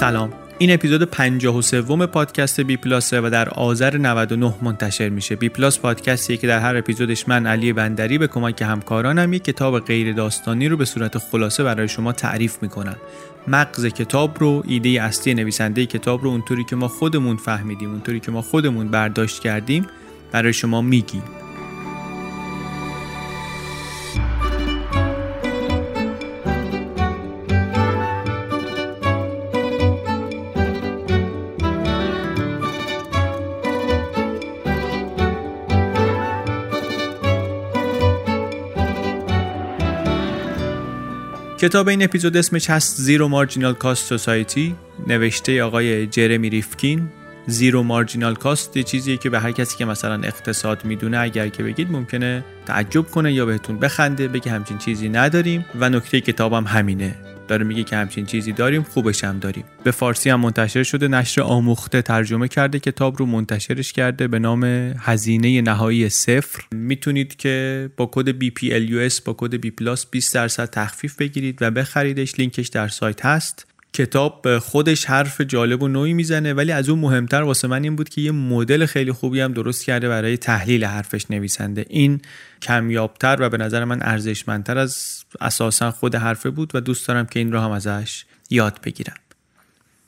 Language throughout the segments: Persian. سلام، این اپیزود 53 پادکست بی پلاسه و در آذر 99 منتشر میشه. بی پلاس پادکستیه که در هر اپیزودش من علی بندری به کمک همکارانم یک کتاب غیر داستانی رو به صورت خلاصه برای شما تعریف میکنم. مغز کتاب رو، ایده اصلی نویسنده کتاب رو اونطوری که ما خودمون فهمیدیم، اونطوری که ما خودمون برداشت کردیم برای شما میگیم. کتاب این اپیزود اسمش هست Zero Marginal Cost Society، نوشته آقای جرمی ریفکین. Zero Marginal Cost یه چیزیه که به هر کسی که مثلا اقتصاد میدونه اگر که بگید ممکنه تعجب کنه یا بهتون بخنده، بگه همچین چیزی نداریم، و نکته کتابم همینه، داره میگه که همچین چیزی داریم، خوبش هم داریم. به فارسی هم منتشر شده، نشر آموخته ترجمه کرده کتاب رو، منتشرش کرده به نام هزینه نهایی صفر. میتونید که با کد BPLUS، با کد BPLUS 20% تخفیف بگیرید و بخریدش. لینکش در سایت هست. کتاب خودش حرف جالب و نوعی میزنه، ولی از اون مهمتر واسه من این بود که یه مدل خیلی خوبی هم درست کرده برای تحلیل حرفش نویسنده. این کمیابتر و به نظر من ارزشمندتر از اساسا خود حرفه بود و دوست دارم که این رو هم ازش یاد بگیرم.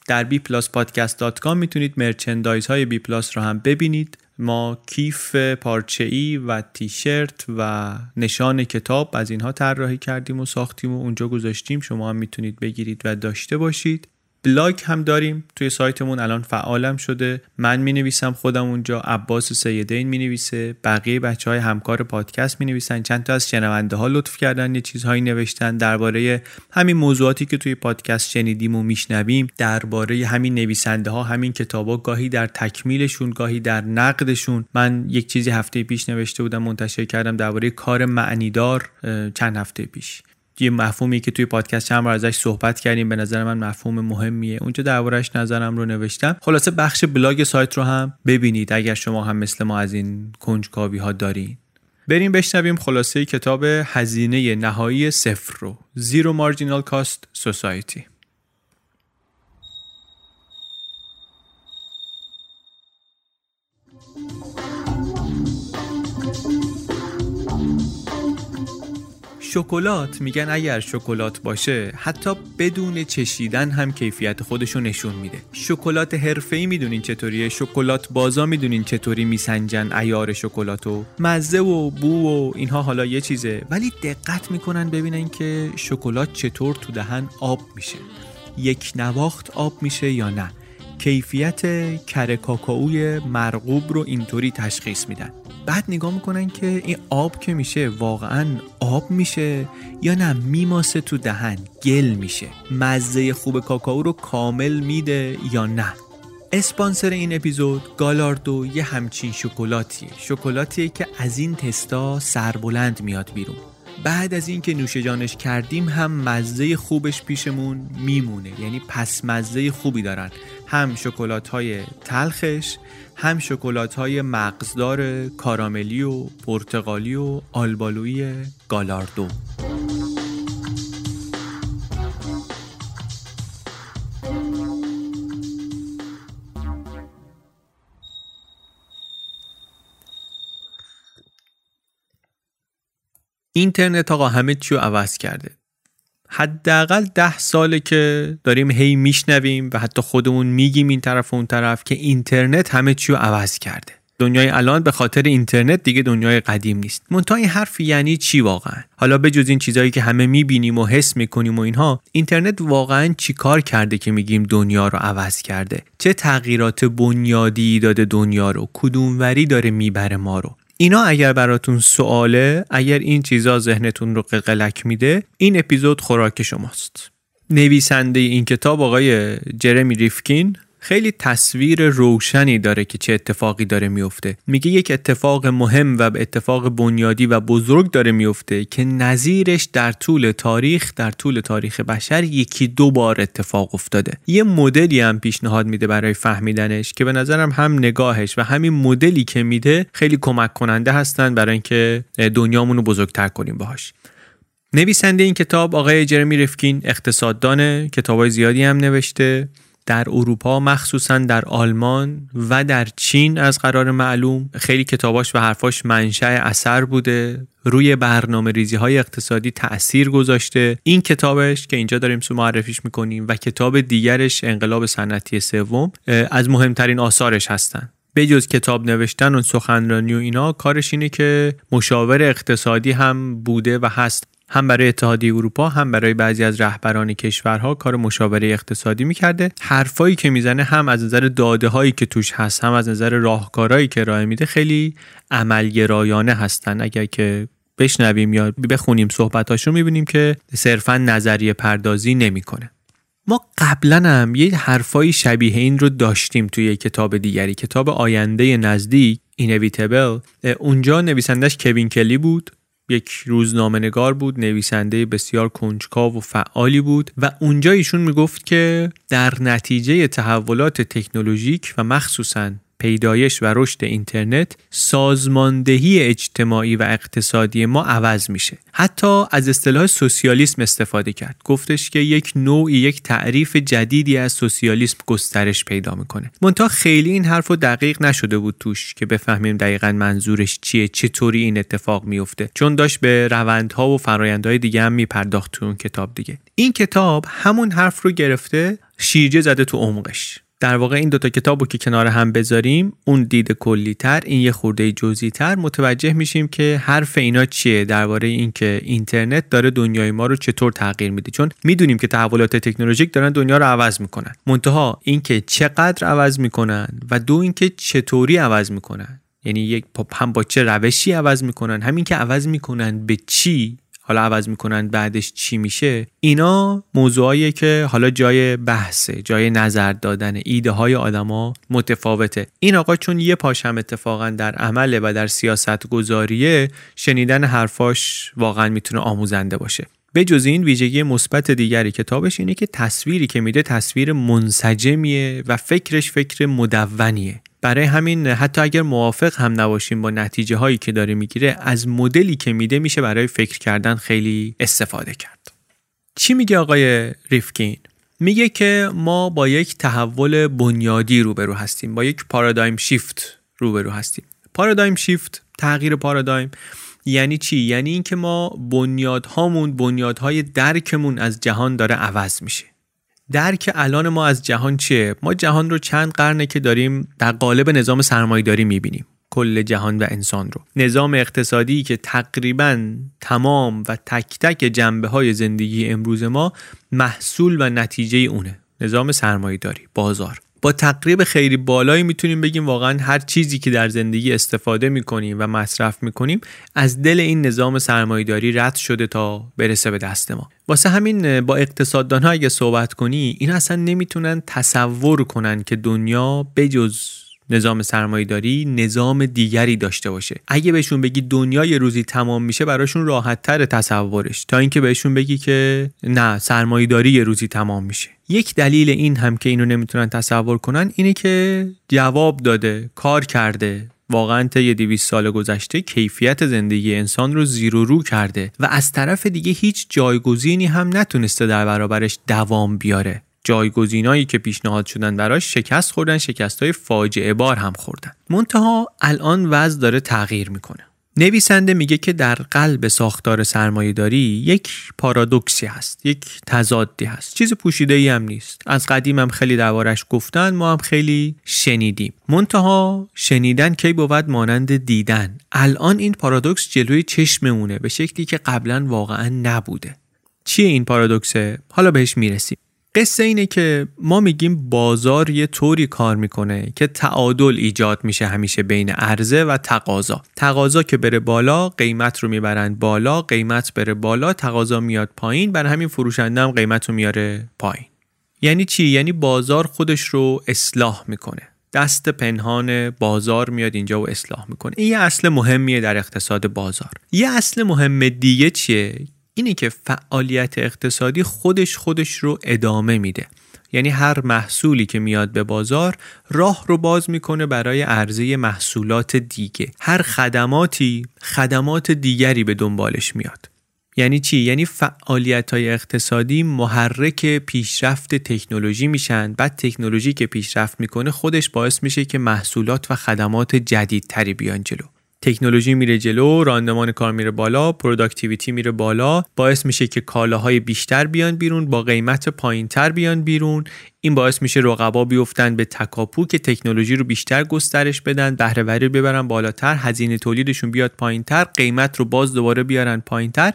در bplaspodcast.com میتونید مرچندایز های بی پلاس رو هم ببینید. ما کیف پارچه‌ای و تیشرت و نشان کتاب از اینها طراحی کردیم و ساختیم و اونجا گذاشتیم، شما هم میتونید بگیرید و داشته باشید. بلاگ هم داریم توی سایتمون، الان فعالم شده، من مینویسم خودم اونجا، عباس سیدین مینویسه، بقیه بچهای همکار پادکست مینویسن، چند تا از شنونده ها لطف کردن یه چیزهایی نوشتن درباره همین موضوعاتی که توی پادکست شنیدیم و میشنویم، درباره همین نویسنده ها، همین کتابا، گاهی در تکمیلشون، گاهی در نقدشون. من یک چیزی هفته پیش نوشته بودم منتشر کردم درباره کار معنیدار، چند هفته پیش یه مفهومی که توی پادکست چند بار ازش صحبت کردیم، به نظر من مفهوم مهمیه، اونجا درباره‌اش نظرم رو نوشتم. خلاصه بخش بلاگ سایت رو هم ببینید اگر شما هم مثل ما از این کنجکاوی ها دارین. بریم بشنویم خلاصه کتاب هزینه نهایی صفر رو، Zero Marginal Cost Society. شکلات میگن اگر شکلات باشه حتی بدون چشیدن هم کیفیت خودشو نشون میده. شکلات حرفه‌ای میدونین چطوریه، شکلات بازا میدونین چطوری میسنجن عیار شکلاتو، مزه و بو و اینها حالا یه چیزه، ولی دقت میکنن ببینن که شکلات چطور تو دهن آب میشه، یک نواخت آب میشه یا نه. کیفیت کره کاکائوی مرغوب رو اینطوری تشخیص میدن. بعد نگاه میکنن که این آب که میشه واقعا آب میشه یا نه، میماسه تو دهن، گل میشه، مزه خوب کاکائو رو کامل میده یا نه. اسپانسر این اپیزود گالاردو یه همچین شکلاتیه که از این تستا سربلند میاد بیرون. بعد از این که نوش جانش کردیم هم مزه خوبش پیشمون میمونه، یعنی پس مزه خوبی دارن، هم شکلات‌های تلخش، هم شکلات‌های مغزدار کاراملی و پرتقالی و آلبالویی گالاردو. اینترنت آقا همه چیو عوض کرده. حداقل 10 ساله که داریم هی میشنویم و حتی خودمون میگیم این طرف و اون طرف که اینترنت همه چیو عوض کرده. دنیای الان به خاطر اینترنت دیگه دنیای قدیم نیست. منتها این حرف یعنی چی واقعا؟ حالا بجز این چیزایی که همه میبینیم و حس میکنیم و اینها، اینترنت واقعا چی کار کرده که میگیم دنیا رو عوض کرده؟ چه تغییرات بنیادی داده دنیا رو؟ کدوم وری داره میبره ما رو؟ اینا اگر براتون سواله، اگر این چیزا ذهنتون رو قلقلک میده، این اپیزود خوراک شماست. نویسنده این کتاب آقای جرمی ریفکین خیلی تصویر روشنی داره که چه اتفاقی داره میفته. میگه یک اتفاق مهم و اتفاق بنیادی و بزرگ داره میفته که نظیرش در طول تاریخ بشر 1-2 بار اتفاق افتاده. یه مدلی هم پیشنهاد میده برای فهمیدنش که به نظرم هم نگاهش و همین مدلی که میده خیلی کمک کننده هستن برای اینکه دنیامون رو بزرگتر کنیم باهاش. نویسنده این کتاب آقای جرمی ریفکین اقتصاددانه، کتابای زیادی هم نوشته. در اروپا مخصوصا در آلمان و در چین از قرار معلوم خیلی کتاباش و حرفاش منشأ اثر بوده، روی برنامه‌ریزی‌های اقتصادی تأثیر گذاشته. این کتابش که اینجا داریم معرفیش می‌کنیم و کتاب دیگرش انقلاب صنعتی سوم از مهمترین آثارش هستن. بجز کتاب نوشتن و سخنرانی و اینا، کارش اینه که مشاور اقتصادی هم بوده و هست، هم برای اتحادیه اروپا هم برای بعضی از رهبران کشورها کار مشاوره اقتصادی میکرده. حرفایی که میزنه هم از نظر داده هایی که توش هست، هم از نظر راهکارهایی که راه میده خیلی عملگرایانه هستن. اگر که بشنویم یا بخونیم صحبتاشو میبینیم که صرفا نظریه پردازی نمیکنه. ما قبلا هم یه حرفای شبیه این رو داشتیم توی کتاب دیگری، کتاب آینده نزدیک، Inevitable. اونجا نویسندش کوین کلی بود، یک روزنامه‌نگار بود، نویسنده بسیار کنجکاو و فعالی بود و اونجا ایشون میگفت که در نتیجه تحولات تکنولوژیک و مخصوصاً پیدایش و رشد اینترنت، سازماندهی اجتماعی و اقتصادی ما عوض میشه. حتی از اصطلاح سوسیالیسم استفاده کرد. گفتش که یک نوعی، یک تعریف جدیدی از سوسیالیسم گسترش پیدا میکنه. منتها خیلی این حرفو دقیق نشده بود توش که بفهمیم دقیقاً منظورش چیه، چطوری این اتفاق میفته. چون داشت به روندها و فرآیندهای دیگه هم میپرداخت تو اون کتاب دیگه. این کتاب همون حرف رو گرفته، شیرجه زده تو عمقش. در واقع این دوتا کتاب رو که کنار هم بذاریم، اون دید کلی تر، این یه خورده جزئی تر، متوجه میشیم که حرف اینا چیه درباره این که اینترنت داره دنیای ما رو چطور تغییر میده. چون میدونیم که تحولات تکنولوژیک دارن دنیا رو عوض میکنن، منتها این که چقدر عوض میکنن و دو اینکه چطوری عوض میکنن، یعنی یک هم با چه روشی عوض میکنن، همین که عوض میکنن به چی، حالا عوض میکنن بعدش چی میشه، اینا موضوعاییه که حالا جای بحثه، جای نظر دادن، ایده های آدما متفاوته. این آقا چون یه پاش هم اتفاقا در عمله و در سیاست گذاریه، شنیدن حرفاش واقعا میتونه آموزنده باشه. به جز این، ویژگی مثبت دیگری کتابش اینه که تصویری که میده تصویر منسجمیه و فکرش فکر مدونیه. برای همین حتی اگر موافق هم نباشیم با نتیجه هایی که داره میگیره، از مدلی که میده میشه برای فکر کردن خیلی استفاده کرد. چی میگه آقای ریفکین؟ میگه که ما با یک تحول بنیادی روبرو هستیم، با یک پارادایم شیفت روبرو هستیم. پارادایم شیفت، تغییر پارادایم یعنی چی؟ یعنی اینکه ما بنیادهامون، بنیادهای درکمون از جهان داره عوض میشه. درک الان ما از جهان چیه؟ ما جهان رو چند قرنه که داریم در قالب نظام سرمایه‌داری می‌بینیم، کل جهان و انسان رو. نظام اقتصادی که تقریباً تمام و تک تک جنبه‌های زندگی امروز ما محصول و نتیجه اونه، نظام سرمایه‌داری، بازار. با تقریب خیلی بالایی میتونیم بگیم واقعاً هر چیزی که در زندگی استفاده می‌کنیم و مصرف می‌کنیم از دل این نظام سرمایه‌داری رد شده تا برسه به دست ما. واسه همین با اقتصاددان‌ها اگه صحبت کنی، این اصلا نمیتونن تصور کنن که دنیا بجز نظام سرمایه‌داری نظام دیگری داشته باشه. اگه بهشون بگی دنیا یه روزی تمام میشه، براشون راحت‌تر تصورش تا اینکه بهشون بگی که نه، سرمایه‌داری یه روزی تمام میشه. یک دلیل این هم که اینو نمیتونن تصور کنن اینه که جواب داده، کار کرده، واقعا طی 200 سال گذشته کیفیت زندگی انسان رو زیر و رو کرده و از طرف دیگه هیچ جایگزینی هم نتونسته در برابرش دوام بیاره. جایگزینایی که پیشنهاد شدن براش شکست خوردن، شکست‌های فاجعه بار هم خوردن. منتها الان وضع داره تغییر میکنه. نویسنده میگه که در قلب ساختار سرمایه‌داری یک پارادوکسی هست، یک تضادی هست. چیز پوشیده‌ای هم نیست. از قدیم هم خیلی دربارش گفتن، ما هم خیلی شنیدیم. منتها شنیدن کی بود مانند دیدن. الان این پارادوکس جلوی چشممونه به شکلی که قبلا واقعا نبوده. چیه این پارادوکسه؟ حالا بهش میرسیم. قصه اینه که ما میگیم بازار یه طوری کار میکنه که تعادل ایجاد میشه همیشه بین عرضه و تقاضا. تقاضا که بره بالا، قیمت رو میبرن بالا، قیمت بره بالا، تقاضا میاد پایین، بر همین فروشنده هم قیمت رو میاره پایین. یعنی چی؟ یعنی بازار خودش رو اصلاح میکنه. دست پنهان بازار میاد اینجا و اصلاح میکنه. این یه اصل مهمیه در اقتصاد بازار. یه اصل مهم دیگه چیه؟ اینه که فعالیت اقتصادی خودش رو ادامه میده. یعنی هر محصولی که میاد به بازار راه رو باز میکنه برای عرضه محصولات دیگه. هر خدماتی خدمات دیگری به دنبالش میاد. یعنی چی؟ یعنی فعالیت‌های اقتصادی محرک پیشرفت تکنولوژی میشن. بعد تکنولوژی که پیشرفت میکنه خودش باعث میشه که محصولات و خدمات جدیدتری بیان جلو. تکنولوژی میره جلو، راندمان کار میره بالا، پروداکتیویتی میره بالا، باعث میشه که کالاهای بیشتر بیان بیرون، با قیمت پایینتر بیان بیرون. این باعث میشه رقبا بیفتن به تکاپو که تکنولوژی رو بیشتر گسترش بدن، بهره‌وری ببرن بالاتر، هزینه تولیدشون بیاد پایینتر، قیمت رو باز دوباره بیارن پایینتر.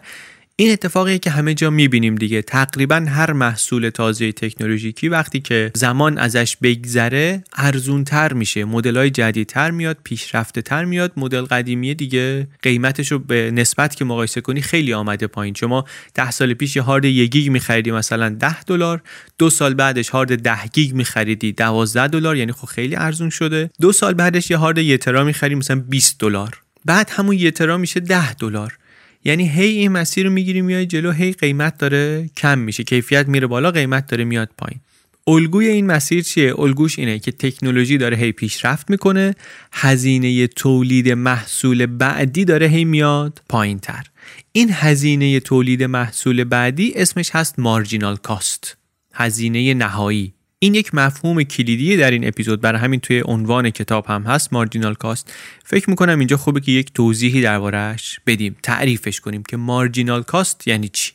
این اتفاقیه که همه جا میبینیم دیگه. تقریبا هر محصول تازه تکنولوژیکی وقتی که زمان ازش بگذره ارزونتر میشه، مدل‌های جدیدتر میاد، پیشرفته‌تر میاد. مدل قدیمی دیگه قیمتش رو به نسبت که مقایسه کنی خیلی آمده پایین. شما 10 سال پیش یه هارد 1 گیگ می‌خریدی مثلا $10، 2 سال بعدش هارد 10 گیگ می‌خریدی $12، یعنی خب خیلی ارزون شده. 2 سال بعدش یه هارد 1 ترا می‌خری مثلا $20، بعد همون 1 ترا میشه $10. یعنی هی این مسیر رو میگیری میای جلو، هی قیمت داره کم میشه، کیفیت میره بالا، قیمت داره میاد پایین. الگوی این مسیر چیه؟ الگوش اینه که تکنولوژی داره هی پیشرفت میکنه، هزینه تولید محصول بعدی داره هی میاد پایینتر. این هزینه تولید محصول بعدی اسمش هست مارجینال کاست، هزینه نهایی. این یک مفهوم کلیدیه در این اپیزود، برای همین توی عنوان کتاب هم هست، مارجینال کاست. فکر میکنم اینجا خوبه که یک توضیحی درباره‌اش بدیم، تعریفش کنیم که مارجینال کاست یعنی چی.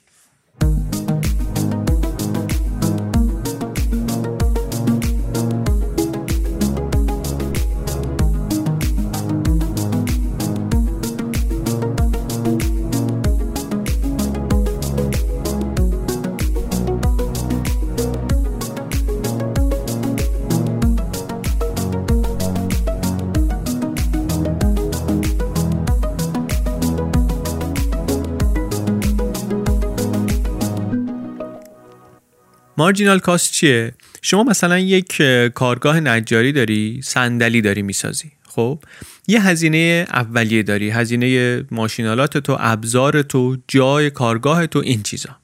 مارجینال کاست چیه؟ شما مثلا یک کارگاه نجاری داری، صندلی داری میسازی. خب یه هزینه اولیه داری، هزینه ماشینالات تو، ابزار تو، جای کارگاه تو، این چیزا.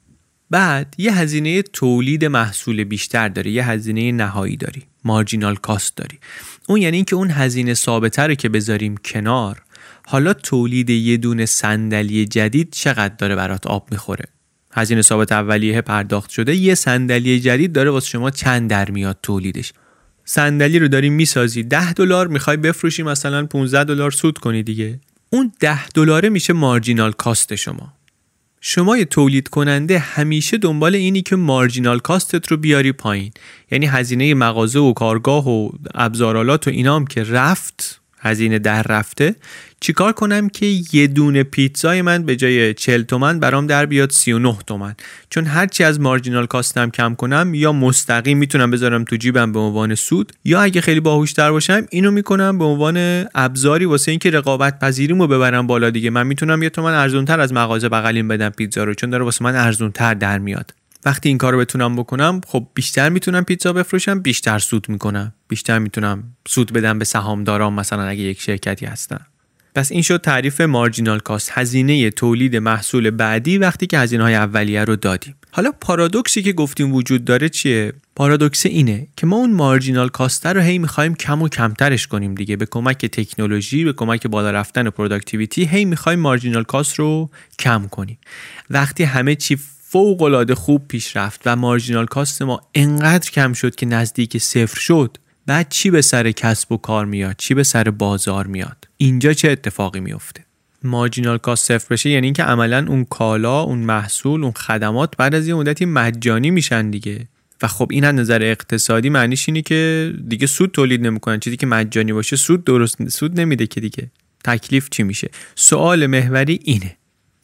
بعد یه هزینه تولید محصول بیشتر داری، یه هزینه نهایی داری، مارجینال کاست داری. اون یعنی این که اون هزینه ثابته رو که بذاریم کنار، حالا تولید یه دونه صندلی جدید چقدر داره برات آب میخوره؟ هزینه ثابت اولیه پرداخت شده، یه صندلی جدید داره واسه شما چند در میاد تولیدش. صندلی رو داری میسازی، $10 میخوای بفروشی، مثلا $15 سود کنی دیگه. اون $10 میشه مارجینال کاست شما. شما یه تولید کننده همیشه دنبال اینی که مارجینال کاستت رو بیاری پایین، یعنی هزینه مغازه و کارگاه و ابزارالات و اینام که رفت، هزینه در رفته. چیکار کنم که یه دونه پیتزای من به جای $40 برام در بیاد $39، چون هرچی از مارجینال کاستم کم کنم یا مستقیم میتونم بذارم تو جیبم به عنوان سود، یا اگه خیلی باهوشتر باشم اینو میکنم به عنوان ابزاری واسه اینکه رقابت پذیریمو ببرم بالا دیگه. من میتونم $1 ارزونتر از مغازه بغلیم بدم پیتزا رو، چون داره واسه من ارزونتر در میاد. وقتی این کارو بتونم بکنم، خب بیشتر میتونم پیتزا بفروشم، بیشتر سود میکنم، بیشتر میتونم سود بدم به سهامدارام مثلا اگه یک شرکتی هستم. پس این شد تعریف مارجینال کاست، هزینه تولید محصول بعدی وقتی که هزینه‌های اولیه رو دادیم. حالا پارادوکسی که گفتیم وجود داره چیه؟ پارادوکس اینه که ما اون مارجینال کاست رو هی می‌خوایم کم و کمترش کنیم دیگه. به کمک تکنولوژی، به کمک بالا رفتن پروداکتیویتی هی می‌خوایم مارجینال کاست رو کم کنیم. وقتی همه چی فوق‌العاده خوب پیش رفت و مارجینال کاست ما انقدر کم شد که نزدیک صفر شد، بعد چی به سر کسب و کار میاد؟ چی به سر بازار میاد؟ اینجا چه اتفاقی میفته؟ مارجینال کاست صفر بشه یعنی اینکه عملاً اون کالا، اون محصول، اون خدمات بعد از یه مدتی مجانی میشن دیگه. و خب این از نظر اقتصادی معنیش اینه که دیگه سود تولید نمیکنن. چیزی که مجانی باشه سود نمیده که دیگه. تکلیف چی میشه؟ سوال محوری اینه.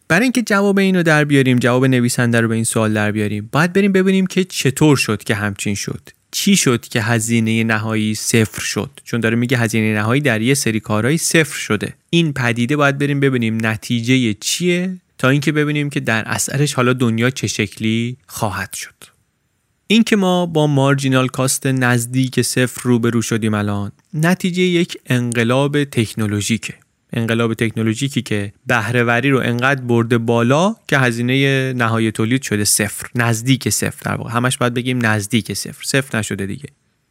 برای اینکه جواب اینو در بیاریم، جواب نویسنده رو به این سوال در بیاریم، باید بریم ببینیم که چطور شد که همچین شد. چی شد که هزینه نهایی صفر شد؟ چون داره میگه هزینه نهایی در یه سری کارهای صفر شده. این پدیده باید بریم ببینیم نتیجه چیه تا اینکه ببینیم که در اثرش حالا دنیا چه شکلی خواهد شد. این که ما با مارجینال کاست نزدیک صفر روبرو شدیم الان، نتیجه یک انقلاب تکنولوژیکه. انقلاب تکنولوژیکی که بهره‌وری رو انقدر برده بالا که هزینه نهایی تولید شده صفر، نزدیک صفر. در واقع همش باید بگیم نزدیک صفر، صفر نشده دیگه.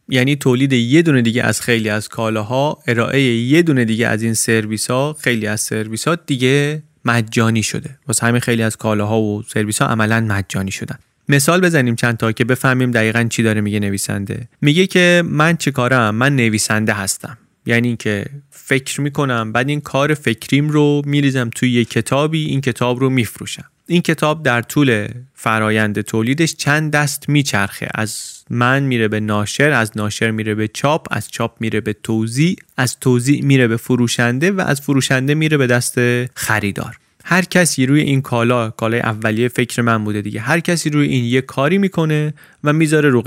یعنی تولید یه دونه دیگه از خیلی از کالاها، ارائه یه دونه دیگه از این سرویس‌ها، خیلی از سرویس‌ها دیگه مجانی شده. واسه همین خیلی از کالاها و سرویس‌ها عملاً مجانی شدن. مثال بزنیم چند تا که بفهمیم دقیقاً چی داره میگه نویسنده. میگه که من چیکارم؟ من نویسنده هستم. یعنی اینکه فکر میکنم، بعد این کار فکریم رو میریزم توی یه کتابی، این کتاب رو میفروشم. این کتاب در طول فرایند تولیدش چند دست میچرخه، از من میره به ناشر، از ناشر میره به چاپ، از چاپ میره به توزیع، از توزیع میره به فروشنده و از فروشنده میره به دست خریدار. هر کسی روی این کالای اولیه فکر من بوده دیگه، هر کسی روی این یه کاری میکنه و میذاره رو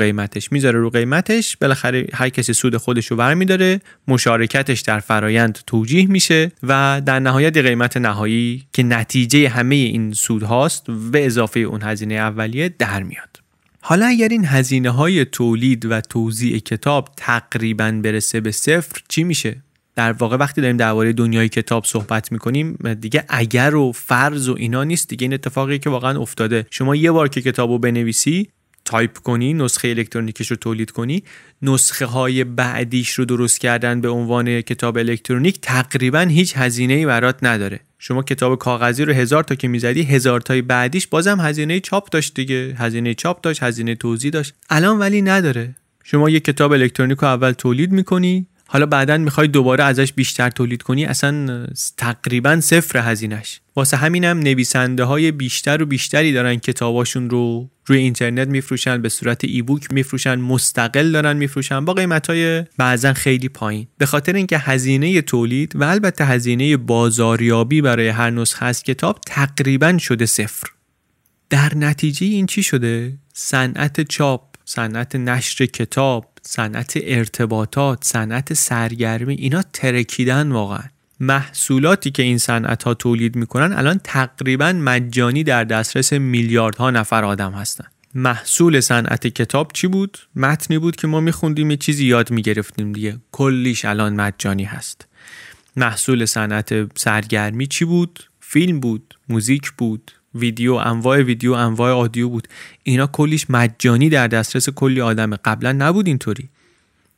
قیمتش، بالاخره هر کسی سود خودش رو برمیداره، مشارکتش در فرایند توجیه میشه و در نهایت قیمت نهایی که نتیجه همه این سود هاست و اضافه اون هزینه اولیه در میاد. حالا اگر این هزینه های تولید و توزیع کتاب تقریباً برسه به صفر چی میشه؟ در واقع وقتی داریم درباره دنیای کتاب صحبت میکنیم دیگه اگر و فرض و اینا نیست دیگه، این اتفاقی که واقعا افتاده. شما یه بار که کتابو بنویسی، تایپ کنی، نسخه الکترونیکش رو تولید کنی، نسخه های بعدیش رو درست کردن به عنوان کتاب الکترونیک تقریبا هیچ هزینه‌ای برات نداره. شما کتاب کاغذی رو 1000 تا که میزدی، 1000 تای بعدیش بازم هزینه چاپ داشت دیگه، هزینه چاپ داشت، هزینه توزیع داشت. الان ولی نداره. شما یه کتاب الکترونیک رو اول تولید میکنی، حالا بعدن میخوای دوباره ازش بیشتر تولید کنی، اصلا تقریبا صفر هزینه‌اش. واسه همینم نویسنده های بیشتر و بیشتری دارن کتاباشون رو روی اینترنت میفروشن، به صورت ایبوک میفروشن، مستقل دارن میفروشن با قیمت‌های بعضن خیلی پایین، به خاطر اینکه هزینه تولید و البته هزینه بازاریابی برای هر نسخه از کتاب تقریبا شده صفر. در نتیجه این چی شده؟ صنعت چاپ، صنعت نشر کتاب، صنعت ارتباطات، صنعت سرگرمی، اینا ترکیدن واقعا. محصولاتی که این صنعت‌ها تولید میکنن الان تقریبا مجانی در دسترس میلیاردها نفر آدم هستن. محصول صنعت کتاب چی بود؟ متنی بود که ما میخوندیم، یه چیزی یاد میگرفتیم دیگه، کلیش الان مجانی هست. محصول صنعت سرگرمی چی بود؟ فیلم بود، موزیک بود، ویدیو، انواع آدیو بود. اینا کلیش مجانی در دسترس کلی آدمه. قبلا نبود اینطوری.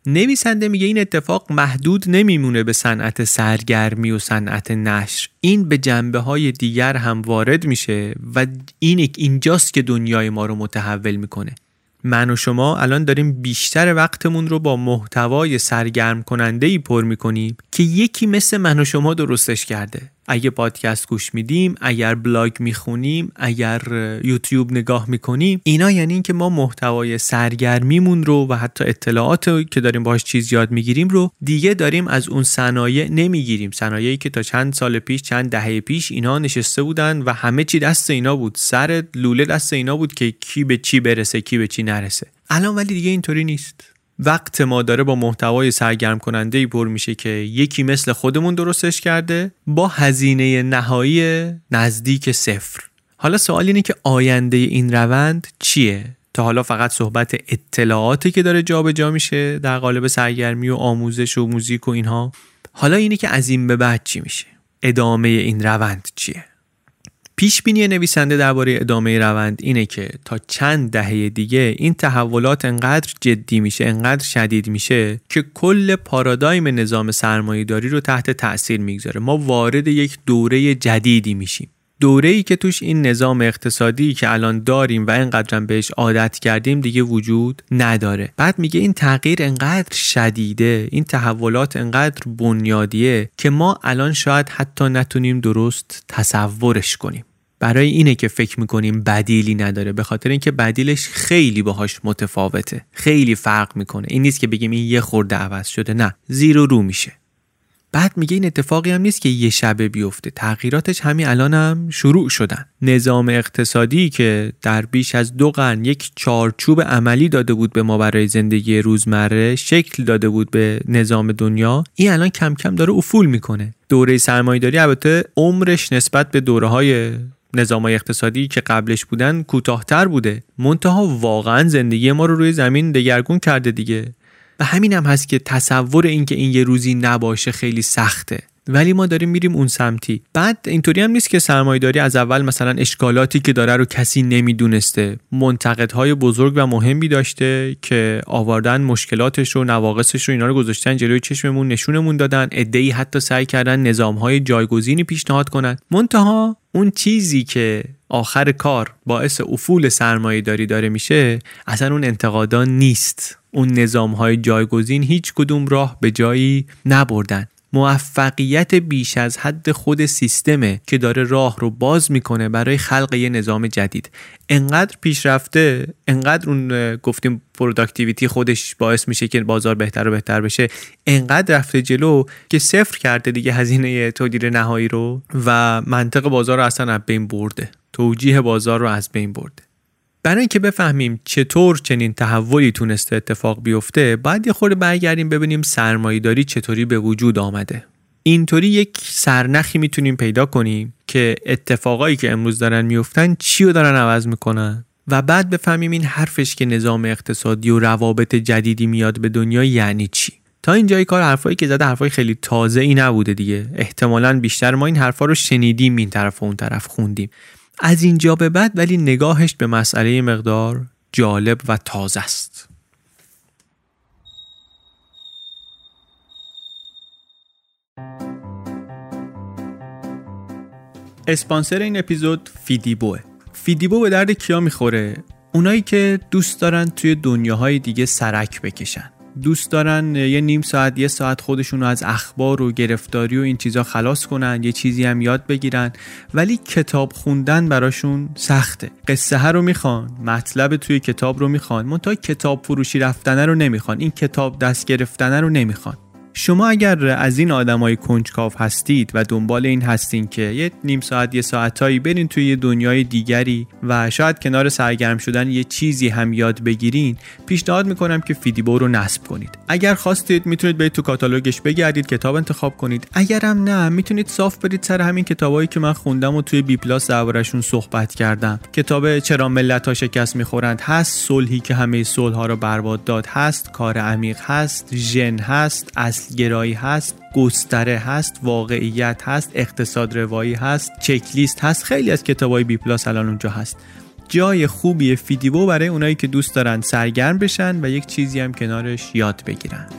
نویسنده میگه این اتفاق محدود نمیمونه به صنعت سرگرمی و صنعت نشر، این به جنبه‌های دیگر هم وارد میشه و اینجاست که دنیای ما رو متحول میکنه. من و شما الان داریم بیشتر وقتمون رو با محتوای سرگرم کننده‌ای پر می‌کنیم که یکی مثل من و شما درستش کرده. اگه پادکست گوش میدیم، اگر بلاگ میخونیم، اگر یوتیوب نگاه میکنیم، اینا یعنی این که ما محتوای سرگرمیمون رو و حتی اطلاعات که داریم باهاش چیز یاد میگیریم رو دیگه داریم از اون صنایع نمیگیریم. صنایعی که تا چند سال پیش، چند دهه پیش اینا نشسته بودن و همه چی دست اینا بود، سر لوله دست اینا بود که کی به چی برسه، کی به چی نرسه. الان ولی دیگه اینطوری نیست. وقت ما داره با محتوای سرگرم کننده‌ای پر میشه که یکی مثل خودمون درستش کرده با هزینه نهایی نزدیک صفر. حالا سوال اینه که آینده این روند چیه؟ تا حالا فقط صحبت اطلاعاتی که داره جابجا میشه در قالب سرگرمی و آموزش و موزیک و اینها. حالا اینه که از این به بعد چی میشه؟ ادامه این روند چیه؟ پیش بینی نویسنده درباره ادامه روند اینه که تا چند دهه دیگه این تحولات انقدر جدی میشه، انقدر شدید میشه که کل پارادایم نظام سرمایه‌داری رو تحت تأثیر میگذاره. ما وارد یک دوره جدیدی میشیم، دوره‌ای که توش این نظام اقتصادی که الان داریم و انقدرم بهش عادت کردیم دیگه وجود نداره. بعد میگه این تغییر انقدر شدیده، این تحولات انقدر بنیادیه که ما الان شاید حتی نتونیم درست تصورش کنیم. برای اینه که فکر میکنیم بدیلی نداره، به خاطر اینکه بدیلش خیلی باهاش متفاوته، خیلی فرق میکنه. این نیست که بگیم این یه خورده عوض شده، نه، زیر و رو میشه. بعد میگه این اتفاقی هم نیست که یه شبه بیفته، تغییراتش همین الان هم شروع شدن. نظام اقتصادی که در بیش از 2 قرن یک چارچوب عملی داده بود به ما برای زندگی روزمره، شکل داده بود به نظام دنیا، این الان کم کم داره افول میکنه. دوره سرمایه‌داری البته عمرش نسبت به دوره‌های نظام‌های اقتصادی که قبلش بودن کوتاه‌تر بوده، منتها واقعا زندگی ما رو روی زمین دگرگون کرده دیگه. و همین هم هست که تصور این که این یه روزی نباشه خیلی سخته. ولی ما داریم میریم اون سمتی. بعد اینطوری هم نیست که سرمایه‌داری از اول مثلا اشکالاتی که داره رو کسی نمیدونسته، منتقدهای بزرگ و مهمی داشته که آوردن مشکلاتش رو، نواقصش رو، اینا رو گذاشتن جلوی چشممون، نشونمون دادن. عده‌ای حتی سعی کردن نظام‌های جایگزینی پیشنهاد کنن. منتها اون چیزی که آخر کار باعث افول سرمایه‌داری داره میشه اصلا اون انتقادان نیست، اون نظام‌های جایگزین هیچ کدوم راه به جایی نبردن. موفقیت بیش از حد خود سیستمه که داره راه رو باز میکنه برای خلق یه نظام جدید. انقدر پیشرفته، انقدر اون گفتیم پروداکتیویتی خودش باعث میشه که بازار بهتر و بهتر بشه، انقدر رفته جلو که صفر کرده دیگه هزینه تولید نهایی رو و منطق بازار رو اصلا از بین برده، توجیه بازار رو از بین برده. برای اینکه بفهمیم چطور چنین تحولی تونسته اتفاق بیفته، باید یه خورده برگردیم ببینیم سرمایه‌داری چطوری به وجود آمده. اینطوری یک سرنخی میتونیم پیدا کنیم که اتفاقایی که امروز دارن میفتن چی رو دارن عوض میکنن و بعد بفهمیم این حرفش که نظام اقتصادی و روابط جدیدی میاد به دنیا یعنی چی. تا اینجای کار حرفایی که زده حرفای خیلی تازه‌ای نبوده دیگه، احتمالاً بیشتر ما این حرفا رو شنیدیم، این طرف و اون طرف خوندیم. از اینجا به بعد ولی نگاهش به مسئله مقدار جالب و تازه است. اسپانسر این اپیزود فیدیبوه. فیدیبو به درد کیا میخوره؟ اونایی که دوست دارن توی دنیاهای دیگه سرک بکشن، دوست دارن یه نیم ساعت یه ساعت خودشون رو از اخبار و گرفتاری و این چیزا خلاص کنن، یه چیزی هم یاد بگیرن ولی کتاب خوندن براشون سخته. قصه ها رو میخوان، مطلب توی کتاب رو میخوان، منتها کتاب فروشی رفتن رو نمیخوان، این کتاب دست گرفتن رو نمیخوان. شما اگر از این آدمای کنجکاو هستید و دنبال این هستین که یه نیم ساعت یه ساعتایی برین توی یه دنیای دیگری و شاید کنار سرگرم شدن یه چیزی هم یاد بگیرین، پیشنهاد میکنم که فیدیبو رو نصب کنید. اگر خواستید میتونید برید تو کاتالوگش بگردید، کتاب انتخاب کنید. اگرم نه، میتونید صاف برید سر همین کتابایی که من خوندم و توی بی پلاس دربارشون صحبت کردم. کتاب چرا ملت‌ها شکست می‌خورند هست، صلحی که همه صلح‌ها رو برباد داد هست، کار عمیق هست، ژن هست، گرایی هست، گستره هست، واقعیت هست، اقتصاد روایی هست، چکلیست هست. خیلی از کتابای بی پلاس الان اونجا هست. جای خوبی فیدیبو برای اونایی که دوست دارن سرگرم بشن و یک چیزی هم کنارش یاد بگیرن.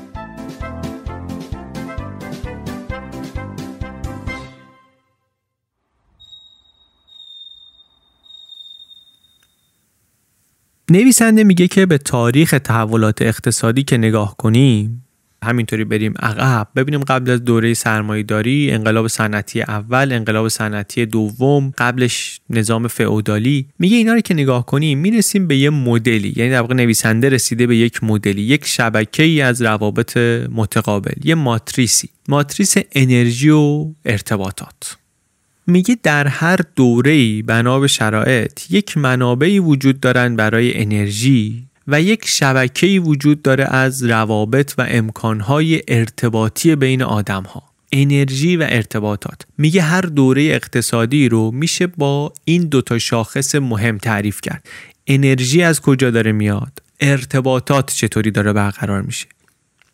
نویسنده میگه که به تاریخ تحولات اقتصادی که نگاه کنیم، همینطوری بریم عقب ببینیم قبل از دوره سرمایه‌داری، انقلاب صنعتی اول، انقلاب صنعتی دوم، قبلش نظام فئودالی، میگه اینا رو که نگاه کنیم میرسیم به یه مدلی. یعنی در واقع نویسنده رسیده به یک مدلی، یک شبکه‌ای از روابط متقابل، یه ماتریسی، ماتریس انرژی و ارتباطات. میگه در هر دوره‌ای بنا به شرایط یک منابعی وجود دارن برای انرژی و یک شبکه‌ای وجود داره از روابط و امکان‌های ارتباطی بین آدم‌ها. انرژی و ارتباطات. میگه هر دوره اقتصادی رو میشه با این دوتا شاخص مهم تعریف کرد. انرژی از کجا داره میاد؟ ارتباطات چطوری داره برقرار میشه؟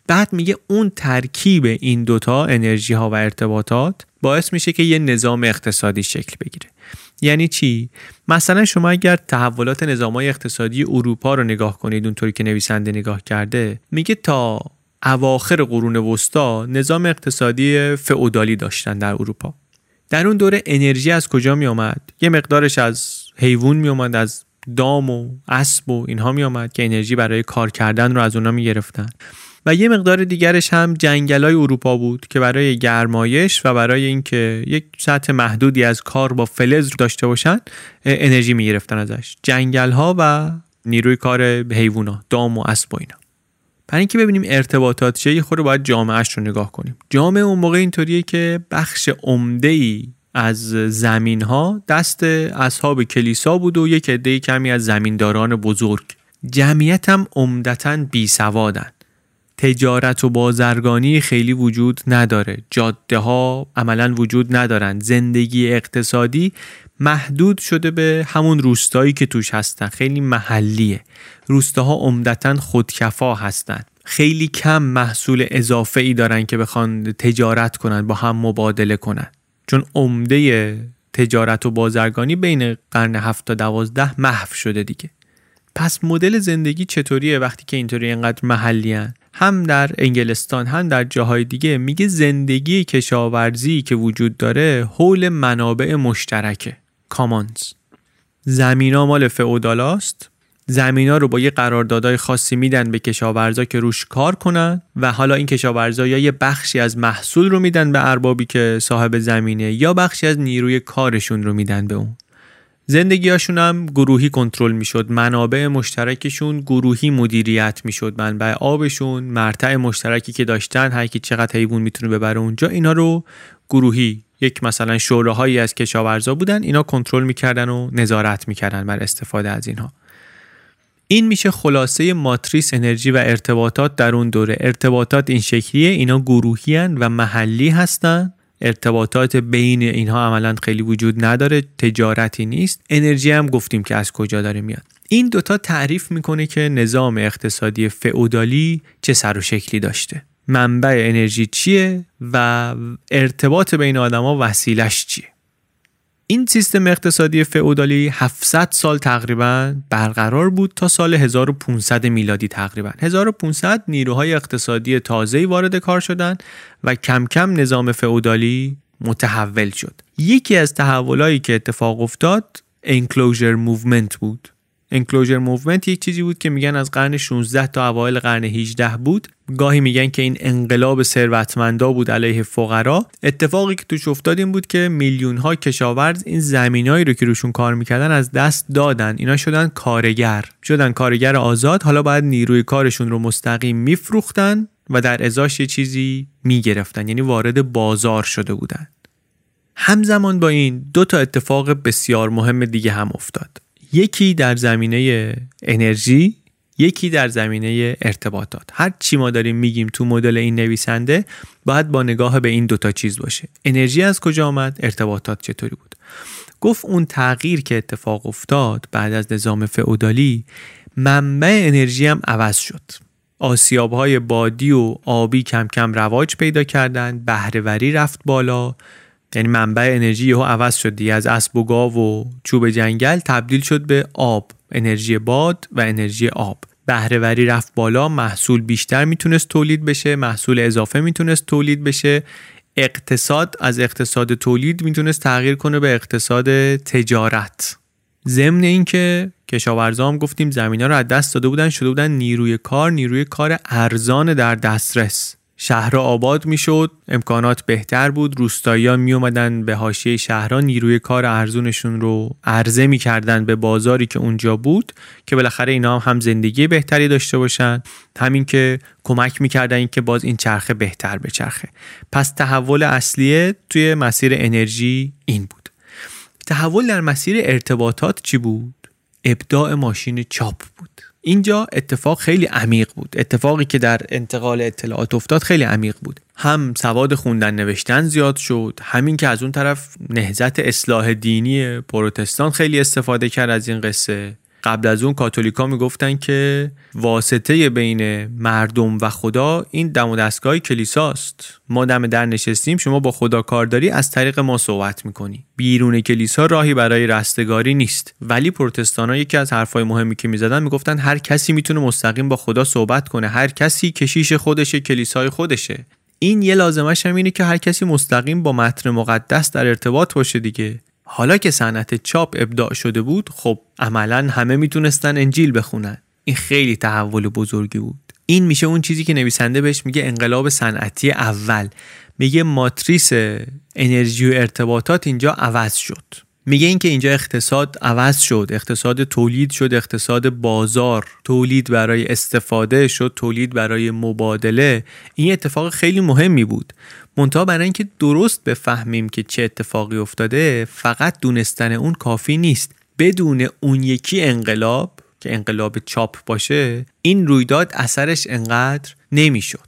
بعد میگه اون ترکیب این دوتا، انرژی ها و ارتباطات، باعث میشه که یه نظام اقتصادی شکل بگیره. یعنی چی؟ مثلا شما اگر تحولات نظام‌های اقتصادی اروپا رو نگاه کنید اونطوری که نویسنده نگاه کرده، میگه تا اواخر قرون وسطا نظام اقتصادی فئودالی داشتن در اروپا. در اون دوره انرژی از کجا می اومد؟ یه مقدارش از حیوان می اومد، از دام و اسب و اینها می اومد که انرژی برای کار کردن رو از اونها می گرفتن. و یه مقدار دیگرش هم جنگلای اروپا بود که برای گرمایش و برای اینکه یک سطح محدودی از کار با فلز داشته باشن انرژی میگرفتن ازش، جنگل‌ها و نیروی کار حیوونا، دام و اسب و اینا. برای اینکه ببینیم ارتباطات چیه یه خورده باید جامعهش رو نگاه کنیم. جامعه اون موقع اینطوریه که بخش عمده‌ای از زمین‌ها دست اصحاب کلیسا بود و یک عده کمی از زمینداران بزرگ. جمعیت هم عمدتاً بیسوادن. تجارت و بازرگانی خیلی وجود نداره، جاده ها عملا وجود ندارن، زندگی اقتصادی محدود شده به همون روستایی که توش هستن، خیلی محلیه. روستاها عمدتاً خودکفا هستن، خیلی کم محصول اضافه ای دارن که بخوان تجارت کنن، با هم مبادله کنن، چون عمده تجارت و بازرگانی بین قرن 7 تا 12 محو شده دیگه. پس مدل زندگی چطوریه وقتی که اینطوری اینقدر محلی هن؟ هم در انگلستان هم در جاهای دیگه میگه زندگی کشاورزی که وجود داره حول منابع مشترکه، کامانز. زمینا مال فئودالاست، زمینا رو با یه قراردادهای خاصی میدن به کشاورزا که روش کار کنن و حالا این کشاورزا یا یه بخشی از محصول رو میدن به اربابی که صاحب زمینه یا بخشی از نیروی کارشون رو میدن به اون. زندگیاشون هم گروهی کنترل میشد، منابع مشترکشون گروهی مدیریت میشد، منبع آبشون، مرتع مشترکی که داشتن، هر کی چقدر حیوان میتونه ببره اونجا، اینا رو گروهی، یک مثلا شوراهایی از کشاورزا بودن، اینا کنترل میکردن و نظارت میکردن بر استفاده از اینها. این میشه خلاصه ماتریس انرژی و ارتباطات در اون دوره. ارتباطات این شکلیه، اینا گروهی هن و محلی هستن، ارتباطات بین اینها عملاً خیلی وجود نداره، تجارتی نیست. انرژی هم گفتیم که از کجا داره میاد. این دوتا تعریف میکنه که نظام اقتصادی فئودالی چه سر و شکلی داشته، منبع انرژی چیه و ارتباط بین آدما وسیلش چیه. این سیستم اقتصادی فئودالی 700 سال تقریباً برقرار بود تا سال 1500 میلادی تقریباً. 1500 نیروهای اقتصادی تازه‌ای وارد کار شدند و کم کم نظام فئودالی متحول شد. یکی از تحولایی که اتفاق افتاد انکلوژر موومنت بود. انکلوژر موومنت یک چیزی بود که میگن از قرن 16 تا اوایل قرن 18 بود. گاهی میگن که این انقلاب ثروتمندا بود علیه فقرا. اتفاقی که توش افتاد این بود که میلیون ها کشاورز این زمینایی رو که روشون کار میکردن از دست دادن. اینا شدن کارگر آزاد. حالا باید نیروی کارشون رو مستقیم میفروختن و در ازاش یه چیزی میگرفتن، یعنی وارد بازار شده بودن. همزمان با این دو تا اتفاق بسیار مهم دیگه هم افتاد، یکی در زمینه انرژی، یکی در زمینه ارتباطات. هر چی ما داریم میگیم تو مدل این نویسنده باید با نگاه به این دوتا چیز باشه. انرژی از کجا آمد؟ ارتباطات چطوری بود؟ گفت اون تغییر که اتفاق افتاد بعد از نظام فئودالی، منبع انرژی هم عوض شد. آسیاب‌های بادی و آبی کم کم رواج پیدا کردن، بهره‌وری رفت بالا، یعنی منبع انرژی ها عوض شد دیگه، از اسب و گاو و چوب جنگل تبدیل شد به آب، انرژی باد و انرژی آب. بهره‌وری رفت بالا، محصول بیشتر میتونست تولید بشه، محصول اضافه میتونست تولید بشه، اقتصاد از اقتصاد تولید میتونست تغییر کنه به اقتصاد تجارت. ضمن این که کشاورزا هم گفتیم زمینا رو از دست داده بودن، شده بودن نیروی کار ارزان در دسترس. شهرها آباد میشد، امکانات بهتر بود، روستایی‌ها میومدن به حاشیه شهرها، نیروی کار ارزونشون رو عرضه میکردن به بازاری که اونجا بود که بالاخره اینا هم زندگی بهتری داشته باشن، همین که کمک میکردن که باز این چرخه بهتر بچرخه. پس تحول اصلیه توی مسیر انرژی این بود. تحول در مسیر ارتباطات چی بود؟ ابداع ماشین چاپ بود. اینجا اتفاق خیلی عمیق بود، اتفاقی که در انتقال اطلاعات افتاد خیلی عمیق بود. هم سواد خوندن نوشتن زیاد شد، همین که از اون طرف نهضت اصلاح دینی پروتستان خیلی استفاده کرد از این قصه. قبل از اون کاتولیکا میگفتن که واسطه بین مردم و خدا این دم و دستگاه کلیساست، ما دم در نشستیم، شما با خدا کار داری، از طریق ما صحبت میکنی، بیرون کلیسا راهی برای رستگاری نیست. ولی پروتستان ها یکی از حرفای مهمی که میزدن میگفتن هر کسی میتونه مستقیم با خدا صحبت کنه، هر کسی کشیش خودشه، کلیسای خودشه. این یه لازمش هم اینه که هر کسی مستقیم با متن مقدس در ارتباط باشه دیگه. حالا که صنعت چاپ ابداع شده بود، خب عملاً همه میتونستن انجیل بخونن. این خیلی تحول بزرگی بود. این میشه اون چیزی که نویسنده بهش میگه انقلاب صنعتی اول. میگه ماتریس انرژی و ارتباطات اینجا عوض شد. میگه اینکه اینجا اقتصاد عوض شد، اقتصاد تولید شد، اقتصاد بازار، تولید برای استفاده شد، تولید برای مبادله. این اتفاق خیلی مهمی بود. منتها برای اینکه درست بفهمیم که چه اتفاقی افتاده، فقط دونستن اون کافی نیست. بدون اون یکی انقلاب که انقلاب چاپ باشه، این رویداد اثرش انقدر نمیشد.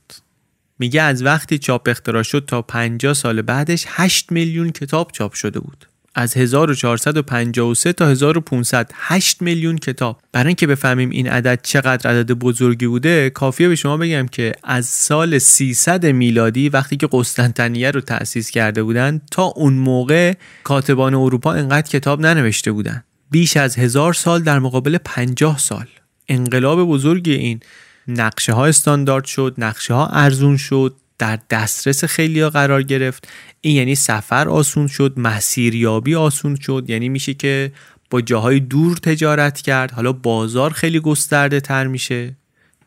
میگه از وقتی چاپ اختراع شد تا 50 سال بعدش 8 میلیون کتاب چاپ شده بود. از 1453 تا 1500 8 میلیون کتاب. برای اینکه بفهمیم این عدد چقدر عدد بزرگی بوده، کافیه به شما بگم که از سال 300 میلادی وقتی که قسطنطنیه رو تأسیس کرده بودن تا اون موقع کاتبان اروپا اینقدر کتاب ننوشته بودن. بیش از 1000 سال در مقابل 50 سال. انقلاب بزرگی این. نقشه ها استاندارد شد، نقشه ها ارزون شد، در دسترس خیلی‌ها قرار گرفت. این یعنی سفر آسون شد، مسیریابی آسون شد، یعنی میشه که با جاهای دور تجارت کرد. حالا بازار خیلی گسترده تر میشه.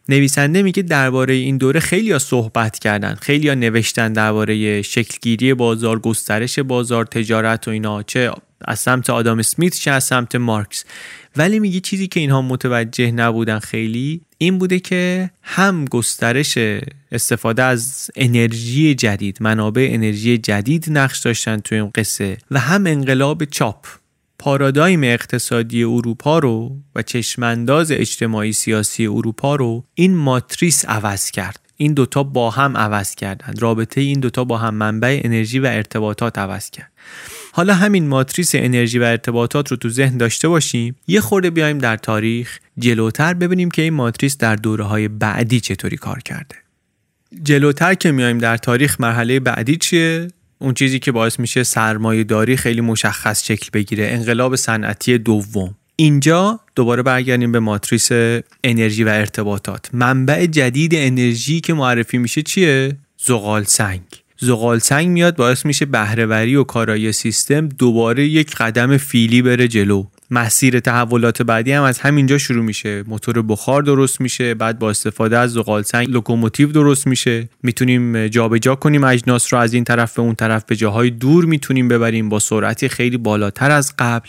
نویسنده میگه درباره این دوره خیلی‌ها صحبت کردن، خیلی‌ها نوشتن درباره شکلگیری بازار، گسترش بازار، تجارت و اینا، چه از سمت آدام اسمیت چه از سمت مارکس. ولی میگه چیزی که اینها متوجه نبودن خیلی این بوده که هم گسترش استفاده از انرژی جدید، منابع انرژی جدید نقش داشتن توی این قصه و هم انقلاب چاپ. پارادایم اقتصادی اروپا رو و چشمانداز اجتماعی سیاسی اروپا رو این ماتریس عوض کرد. این دوتا با هم عوض کردن، رابطه این دوتا با هم، منبع انرژی و ارتباطات عوض کرد. حالا همین ماتریس انرژی و ارتباطات رو تو ذهن داشته باشیم، یه خورده بیایم در تاریخ جلوتر ببینیم که این ماتریس در دوره‌های بعدی چطوری کار کرده. جلوتر که میایم در تاریخ مرحله بعدی چیه؟ اون چیزی که باعث میشه سرمایه‌داری خیلی مشخص شکل بگیره، انقلاب صنعتی دوم. اینجا دوباره برگردیم به ماتریس انرژی و ارتباطات. منبع جدید انرژی که معرفی میشه چیه؟ زغال سنگ میاد باعث میشه بهره‌وری و کارایی سیستم دوباره یک قدم فیلی بره جلو. مسیر تحولات بعدی هم از همینجا شروع میشه. موتور بخار درست میشه، بعد با استفاده از زغال سنگ لوکوموتیو درست میشه. میتونیم جابجا کنیم اجناس رو از این طرف به اون طرف، به جاهای دور میتونیم ببریم با سرعتی خیلی بالاتر از قبل.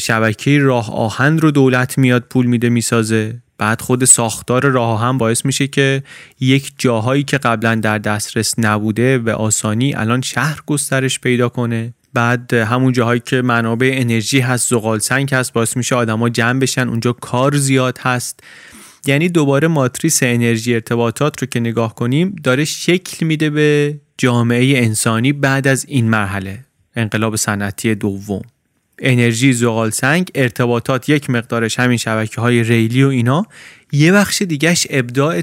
شبکه راه آهن رو دولت میاد پول میده میسازه. بعد خود ساختار راه آهن باعث میشه که یک جاهایی که قبلا در دسترس نبوده به آسانی الان شهر گسترش پیدا کنه. بعد همون جاهایی که منابع انرژی هست، زغال سنگ هست، باعث میشه آدما جمع بشن، اونجا کار زیاد هست. یعنی دوباره ماتریس انرژی ارتباطات رو که نگاه کنیم داره شکل میده به جامعه انسانی بعد از این مرحله انقلاب صنعتی دوم. انرژی، زغال سنگ، ارتباطات یک مقدارش همین شبکه‌های ریلی و اینا، یه بخش دیگه‌اش ابداع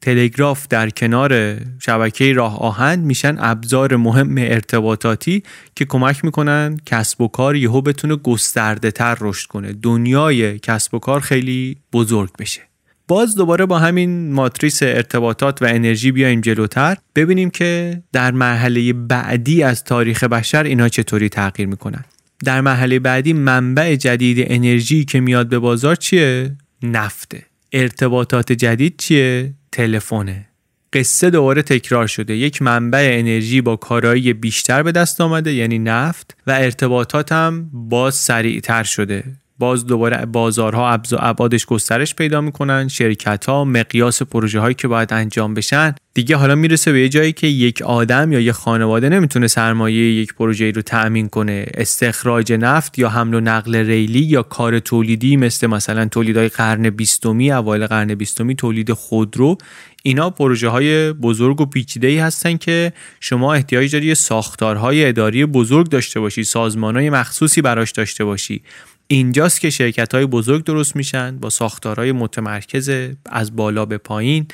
تلگراف در کنار شبکه راه آهن میشن ابزار مهم ارتباطاتی که کمک میکنن کسب و کار یهو بتونه گسترده تر رشد کنه، دنیای کسب و کار خیلی بزرگ بشه. باز دوباره با همین ماتریس ارتباطات و انرژی بیایم جلوتر ببینیم که در مرحله بعدی از تاریخ بشر اینا چطوری تغییر میکنن. در مرحله بعدی منبع جدید انرژی که میاد به بازار چیه؟ نفته. ارتباطات جدید چیه؟ تلفونه. قصه دوباره تکرار شده، یک منبع انرژی با کارایی بیشتر به دست آمده یعنی نفت و ارتباطات هم باز سریعتر شده. باز دوباره بازارها ابعادش گسترش پیدا میکنن، شرکت‌ها، مقیاس پروژه‌هایی که باید انجام بشن دیگه حالا میرسه به یه جایی که یک آدم یا یک خانواده نمیتونه سرمایه یک پروژه‌ای رو تأمین کنه. استخراج نفت یا حمل و نقل ریلی یا کار تولیدی مثلا تولیدهای قرن 20 اوایل قرن 20 تولید خودرو، اینا پروژه‌های بزرگ و پیچیده‌ای هستن که شما احتیاج داری ساختارهای اداری بزرگ داشته باشی، سازمان‌های مخصوصی براش داشته باشی. اینجاست که شرکت‌های بزرگ درست میشن با ساختارهای متمرکز از بالا به پایین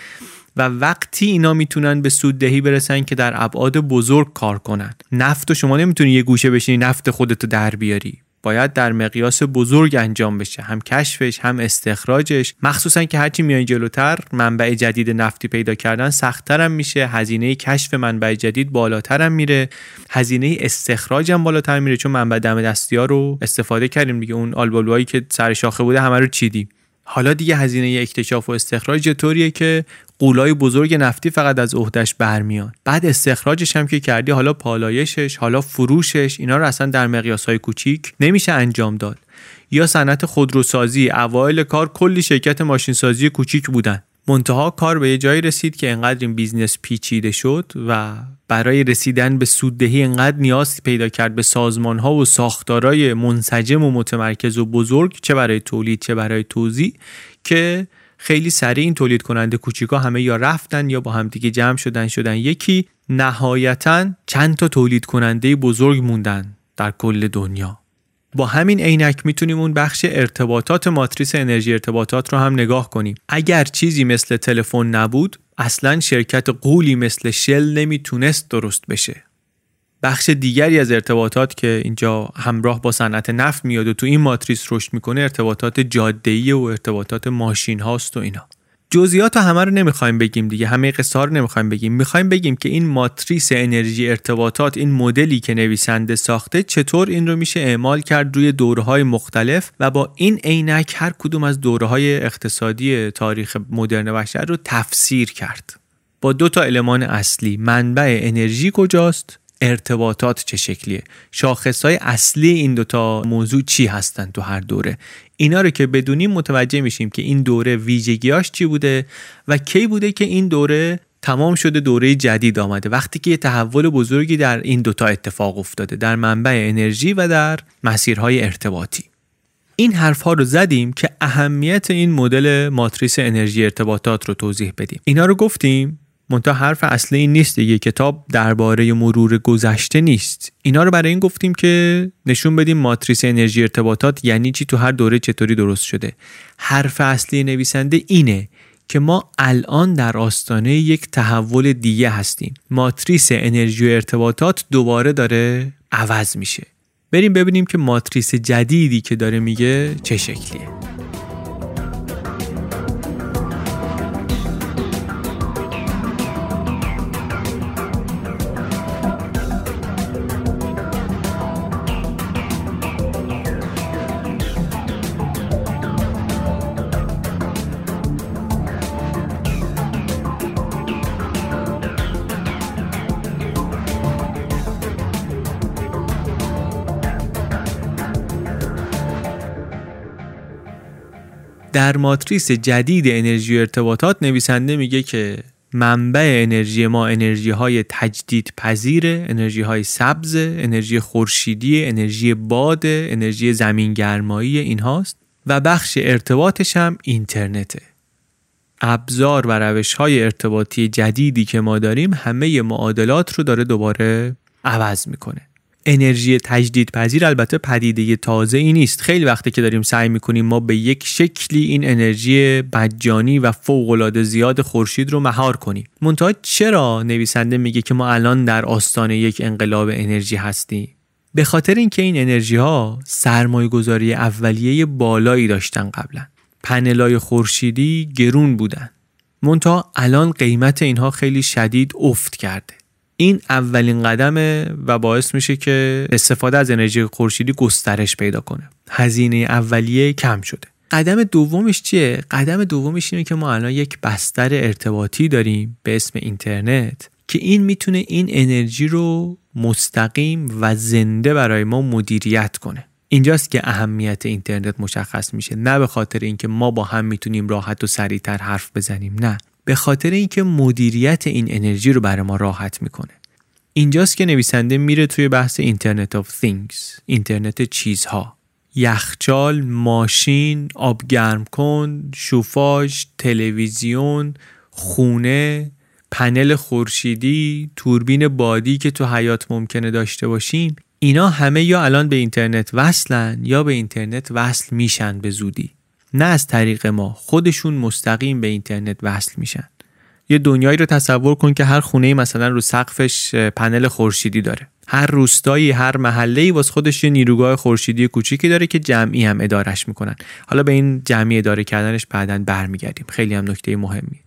و وقتی اینا میتونن به سوددهی برسن که در ابعاد بزرگ کار کنن. نفت رو شما نمیتونی یه گوشه بشینی نفت خودتو در بیاری، باید در مقیاس بزرگ انجام بشه، هم کشفش هم استخراجش. مخصوصا که هرچی میای جلوتر منبع جدید نفتی پیدا کردن سخت‌تر هم میشه، هزینه کشف منبع جدید بالاتر هم میره، هزینه استخراج هم بالاتر میره، چون منبع دم دستی‌ها رو استفاده کردیم دیگه، اون آلبالوهایی که سر شاخه بوده همه رو چیدیم. حالا دیگه هزینه اکتشاف و استخراج طوریه که قولای بزرگ نفتی فقط از عهدهش برمیان. بعد استخراجش هم که کردی، حالا پالایشش، حالا فروشش، اینا رو اصلا در مقیاس‌های کوچیک نمیشه انجام داد. یا صنعت خودروسازی، اوایل کار کلی شرکت ماشینسازی کوچیک بودن. منتها کار به یه جایی رسید که انقدر این بیزنس پیچیده شد و برای رسیدن به سوددهی انقدر نیاز پیدا کرد به سازمان‌ها و ساختارهای منسجم و متمرکز و بزرگ، چه برای تولید چه برای توزیع، که خیلی سریع این تولید کننده کوچیکا همه یا رفتن یا با هم دیگه جمع شدن یکی. نهایتاً چند تا تولید کننده بزرگ موندن در کل دنیا. با همین عینک میتونیم اون بخش ارتباطات ماتریس انرژی ارتباطات رو هم نگاه کنیم. اگر چیزی مثل تلفن نبود، اصلاً شرکت غولی مثل شل نمیتونست درست بشه. بخش دیگری از ارتباطات که اینجا همراه با صنعت نفت میاد و تو این ماتریس رشد میکنه، ارتباطات جاده‌ای و ارتباطات ماشین هاست و اینا. جزئیات همه رو نمیخوایم بگیم دیگه، همه قصه رو نمیخوایم بگیم. میخوایم بگیم که این ماتریس انرژی ارتباطات، این مدلی که نویسنده ساخته، چطور این رو میشه اعمال کرد روی دوره‌های مختلف و با این عینک هر کدوم از دوره‌های اقتصادی تاریخ مدرن بشر رو تفسیر کرد. با دو تا المان اصلی: منبع انرژی کجاست، ارتباطات چه شکلیه، شاخص‌های اصلی این دوتا موضوع چی هستن تو هر دوره. اینا رو که بدونیم متوجه میشیم که این دوره ویژگیاش چی بوده و کی بوده که این دوره تمام شده، دوره جدید آمده، وقتی که یه تحول بزرگی در این دوتا اتفاق افتاده، در منبع انرژی و در مسیرهای ارتباطی. این حرف‌ها رو زدیم که اهمیت این مدل ماتریس انرژی ارتباطات رو توضیح بدیم. اینا رو گفتیم، منتها حرف اصلی این نیست دیگه. کتاب درباره مرور گذشته نیست. اینا رو برای این گفتیم که نشون بدیم ماتریس انرژی ارتباطات یعنی چی، تو هر دوره چطوری درست شده. حرف اصلی نویسنده اینه که ما الان در آستانه یک تحول دیگه هستیم. ماتریس انرژی ارتباطات دوباره داره عوض میشه. بریم ببینیم که ماتریس جدیدی که داره میگه چه شکلیه. در ماتریس جدید انرژی ارتباطات نویسنده میگه که منبع انرژی ما انرژی های تجدید پذیره، انرژی های سبز، انرژی خورشیدی، انرژی باد، انرژی زمینگرمایی، این هاست و بخش ارتباطش هم اینترنته. ابزار و روش های ارتباطی جدیدی که ما داریم همه معادلات رو داره دوباره عوض میکنه. انرژی تجدیدپذیر البته پدیده تازه ای نیست. خیلی وقتی که داریم سعی میکنیم ما به یک شکلی این انرژی مجانی و فوق‌العاده زیاد خورشید رو مهار کنیم. منتها چرا نویسنده میگه که ما الان در آستانه یک انقلاب انرژی هستیم؟ به خاطر اینکه این انرژی ها سرمایه‌گذاری اولیه بالایی داشتن. قبلا پنل‌های خورشیدی گرون بودن، منتها الان قیمت اینها خیلی شدید افت کرده. این اولین قدمه و باعث میشه که استفاده از انرژی خورشیدی گسترش پیدا کنه. هزینه اولیه کم شده. قدم دومش چیه؟ قدم دومش اینه که ما الان یک بستر ارتباطی داریم به اسم اینترنت که این میتونه این انرژی رو مستقیم و زنده برای ما مدیریت کنه. اینجاست که اهمیت اینترنت مشخص میشه. نه به خاطر اینکه ما با هم میتونیم راحت و سریعتر حرف بزنیم، نه، به خاطر اینکه مدیریت این انرژی رو برای ما راحت میکنه. اینجاست که نویسنده میره توی بحث اینترنت آف ثینگز، اینترنت چیزها. یخچال، ماشین، آبگرم کن، شوفاژ، تلویزیون، خونه، پنل خورشیدی، توربین بادی که تو حیات ممکنه داشته باشیم، اینا همه یا الان به اینترنت وصلن یا به اینترنت وصل میشن به زودی. نه از طریق ما، خودشون مستقیم به اینترنت وصل میشن. یه دنیایی رو تصور کن که هر خونه‌ای مثلا رو سقفش پنل خورشیدی داره. هر روستایی، هر محله‌ای واسه خودش یه نیروگاه خورشیدی کوچیکی داره که جمعی هم ادارهش میکنن. حالا به این جمعی اداره کردنش بعداً برمیگردیم. خیلی هم نکته مهمی.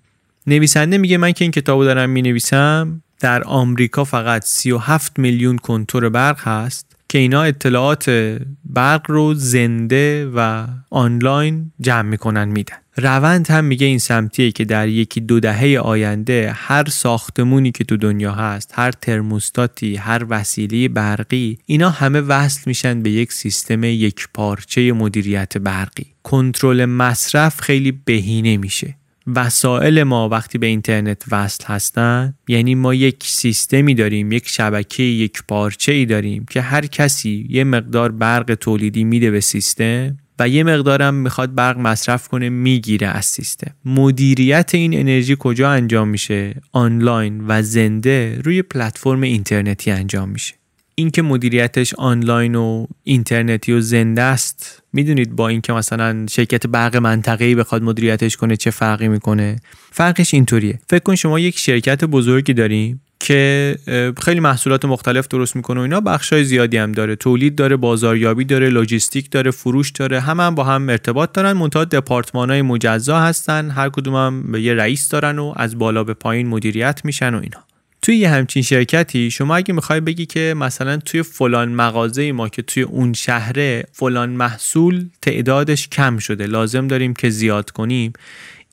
نویسنده میگه من که این کتابو دارم مینویسم، در آمریکا فقط 37 میلیون کنتور برق هست که اینا اطلاعات برق رو زنده و آنلاین جمع میکنن میدن. روند هم میگه این سمتیه که در یکی دو دهه آینده هر ساختمونی که تو دنیا هست، هر ترموستاتی، هر وسیله برقی، اینا همه وصل میشن به یک سیستم یک پارچه مدیریت برقی. کنترل مصرف خیلی بهینه میشه. وسایل ما وقتی به اینترنت وصل هستن، یعنی ما یک سیستمی داریم، یک شبکه یک پارچه‌ای داریم که هر کسی یه مقدار برق تولیدی میده به سیستم و یه مقدارم میخواد برق مصرف کنه میگیره از سیستم. مدیریت این انرژی کجا انجام میشه؟ آنلاین و زنده روی پلتفرم اینترنتی انجام میشه. این که مدیریتش آنلاین و اینترنتی و زنده است، میدونید با این که مثلا شرکت برق منطقه‌ای بخواد مدیریتش کنه چه فرقی میکنه؟ فرقش اینطوریه، فکر کن شما یک شرکت بزرگی داریم که خیلی محصولات مختلف درست میکنه و اینا، بخشای زیادی هم داره، تولید داره، بازاریابی داره، لوجیستیک داره، فروش داره، هم با هم ارتباط دارن، منتها دپارتمان‌های مجزا هستن، هر کدوم هم یه رئیس دارن و از بالا به پایین مدیریت میشن و اینا. توی یه همچین شرکتی شما اگه میخوای بگی که مثلا توی فلان مغازه ما که توی اون شهره فلان محصول تعدادش کم شده، لازم داریم که زیاد کنیم،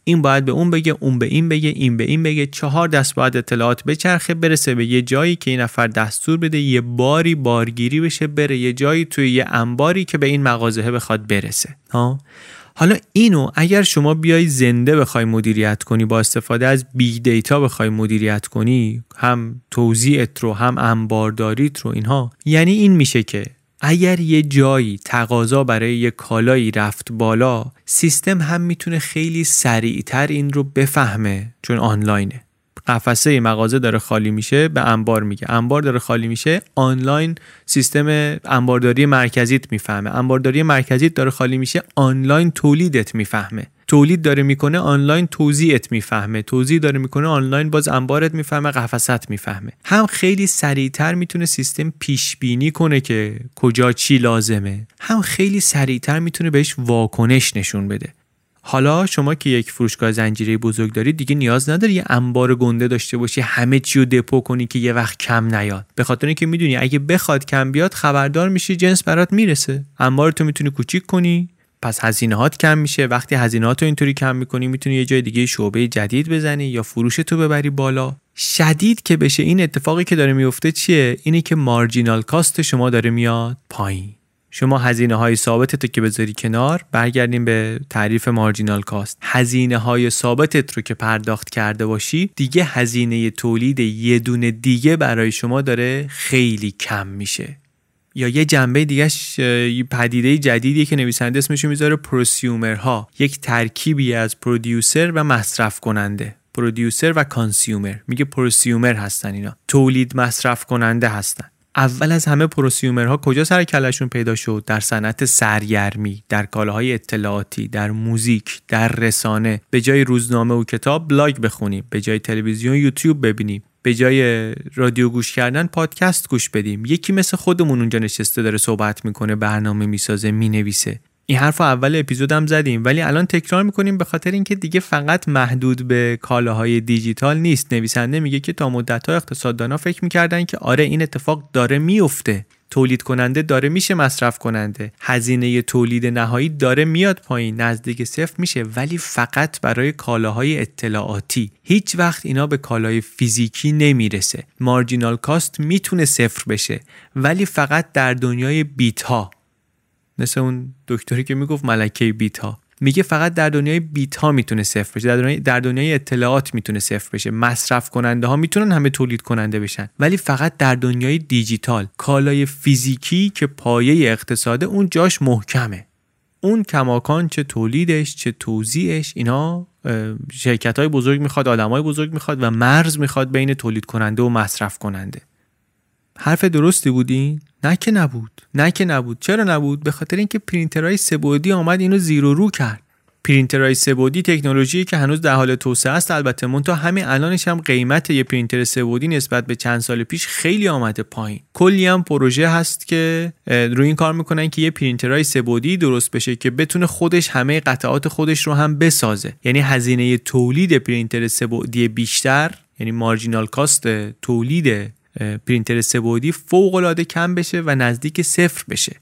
این باید به اون بگه، اون به این بگه، این به این بگه، 4 دست باید اطلاعات بچرخه، برسه به یه جایی که این نفر دستور بده، یه باری بارگیری بشه، بره یه جایی توی یه انباری که به این مغازه بخواد برسه. حالا اینو اگر شما بیای زنده بخوای مدیریت کنی، با استفاده از بیگ دیتا بخوای مدیریت کنی، هم توزیعت رو هم انبارداریت رو اینها، یعنی این میشه که اگر یه جایی تقاضا برای یه کالایی رفت بالا، سیستم هم میتونه خیلی سریعتر این رو بفهمه، چون آنلاینه. قفسه مغازه داره خالی میشه، به انبار میگه، انبار داره خالی میشه، آنلاین سیستم انبارداری مرکزیت میفهمه، انبارداری مرکزیت داره خالی میشه، آنلاین تولیدت میفهمه، تولید داره میکنه، آنلاین توزیعت میفهمه، توزیع داره میکنه، آنلاین باز انبارت میفهمه، قفست میفهمه. هم خیلی سریعتر میتونه سیستم پیش بینی کنه که کجا چی لازمه، هم خیلی سریعتر میتونه بهش واکنش نشون بده. حالا شما که یک فروشگاه زنجیره بزرگ دارید، دیگه نیاز نداری یه انبار گنده داشته باشی، همه چی رو دپو کنی که یه وقت کم نیاد، به خاطر اینکه میدونی اگه بخواد کم بیاد خبردار میشی، جنس برات میرسه. انبار تو میتونی کوچیک کنی، پس هزینه‌هات کم میشه. وقتی هزینه‌هات رو اینطوری کم می‌کنی، میتونی یه جای دیگه شعبه جدید بزنی یا فروشتو ببری بالا. شدید که بشه این اتفاقی که داره میفته چیه؟ اینه که مارجینال کاست شما داره میاد پایین. شما هزینه‌های ثابتت که بذاری کنار، برگردیم به تعریف مارجینال کاست، هزینه‌های ثابتت رو که پرداخت کرده باشی، دیگه هزینه تولید یه دونه دیگه برای شما داره خیلی کم میشه. یا یه جنبه دیگهش پدیده جدیدیه که نویسنده اسمشو میذاره پروسیومرها، یک ترکیبی از پرودیوسر و مصرف کننده، پرودیوسر و کانسیومر، میگه پروسیومر هستن اینا، تولید مصرف کننده هستن. اول از همه پروسیومرها کجا سر کلشون پیدا شد؟ در صنعت سرگرمی، در کالاهای اطلاعاتی، در موزیک، در رسانه. به جای روزنامه و کتاب بلاگ بخونیم، به جای تلویزیون یوتیوب ببینیم، به جای رادیو گوش کردن پادکست گوش بدیم. یکی مثل خودمون اونجا نشسته داره صحبت میکنه، برنامه میسازه، مینویسه. این حرف اول اپیزودم زدیم ولی الان تکرار میکنیم به خاطر اینکه دیگه فقط محدود به کالاهای دیجیتال نیست. نویسنده میگه که تا مدت‌ها اقتصاددان‌ها فکر میکردن که آره این اتفاق داره میفته، تولید کننده داره میشه مصرف کننده، هزینه تولید نهایی داره میاد پایین، نزدیک صفر میشه، ولی فقط برای کالاهای اطلاعاتی. هیچ وقت اینا به کالای فیزیکی نمیرسه. مارجینال کاست میتونه صفر بشه ولی فقط در دنیای بیت ها. مثل اون دکتری که میگفت ملکه بیت ها، میگه فقط در دنیای بیت ها میتونه صفر بشه، در دنیای اطلاعات میتونه صفر بشه. مصرف کننده ها میتونن همه تولید کننده بشن ولی فقط در دنیای دیجیتال. کالای فیزیکی که پایه اقتصاده، اون جاش محکمه، اون کماکان چه تولیدش چه توزیعش، اینا شرکت های بزرگ میخواد، آدم های بزرگ میخواد و مرز میخواد بین تولید کننده و مصرف کننده. حرف درستی بودی؟ نه که نبود. چرا نبود؟ به خاطر اینکه پرینترهای سه‌بعدی اومد اینو زیر و رو کرد. پرینترهای سه‌بعدی تکنولوژی که هنوز در حال توسعه است، البته منتها همین الانش هم قیمت یه پرینتر سه‌بعدی نسبت به چند سال پیش خیلی اومده پایین. کلی هم پروژه هست که روی این کار میکنن که یه پرینترهای سه‌بعدی درست بشه که بتونه خودش همه قطعات خودش رو هم بسازه. یعنی هزینه تولید پرینتر سه‌بعدی بیشتر، یعنی مارجینال کاست تولید پرینتر سه‌بعدی فوق‌العاده کم بشه و نزدیک صفر بشه.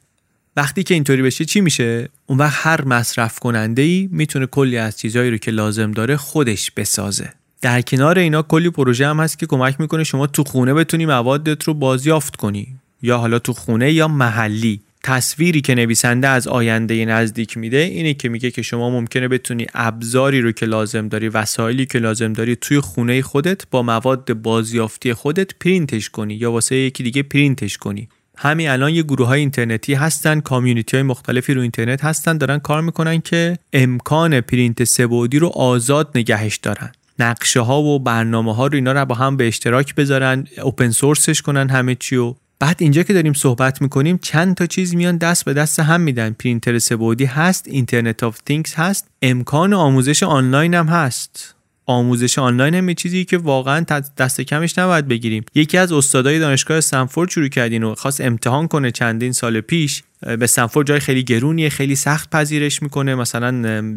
وقتی که اینطوری بشه چی میشه؟ اون وقت هر مصرف کننده‌ای میتونه کلی از چیزایی رو که لازم داره خودش بسازه. در کنار اینا کلی پروژه هم هست که کمک میکنه شما تو خونه بتونی موادت رو بازیافت کنی، یا حالا تو خونه یا محلی. تصویری که نویسنده از آینده نزدیک میده اینه که میگه که شما ممکنه بتونی ابزاری رو که لازم داری، وسایلی که لازم داری توی خونه خودت با مواد بازیافتی خودت پرینتش کنی یا واسه یکی دیگه پرینتش کنی. همین الان یه گروه‌های اینترنتی هستن، کامیونیتی‌های مختلفی رو اینترنت هستن، دارن کار میکنن که امکان پرینت سه‌بعدی رو آزاد نگهش دارن. نقشه ها و برنامه ها رو اینا رو با هم به اشتراک بذارن، اوپن سورسش کنن همه چی، بعد اینجا که داریم صحبت میکنیم چند تا چیز میان دست به دست هم میدن. پرینتر سه‌بعدی هست، اینترنت آف تینگز هست، امکان آموزش آنلاین هم هست. آموزش آنلاین هم یه چیزی که واقعا دست کمش نباید بگیریم. یکی از استادای دانشگاه استنفورد شروع کرد اینو، خواست امتحان کنه چندین سال پیش. به استنفورد جای خیلی گرونیه، خیلی سخت پذیرش میکنه، مثلا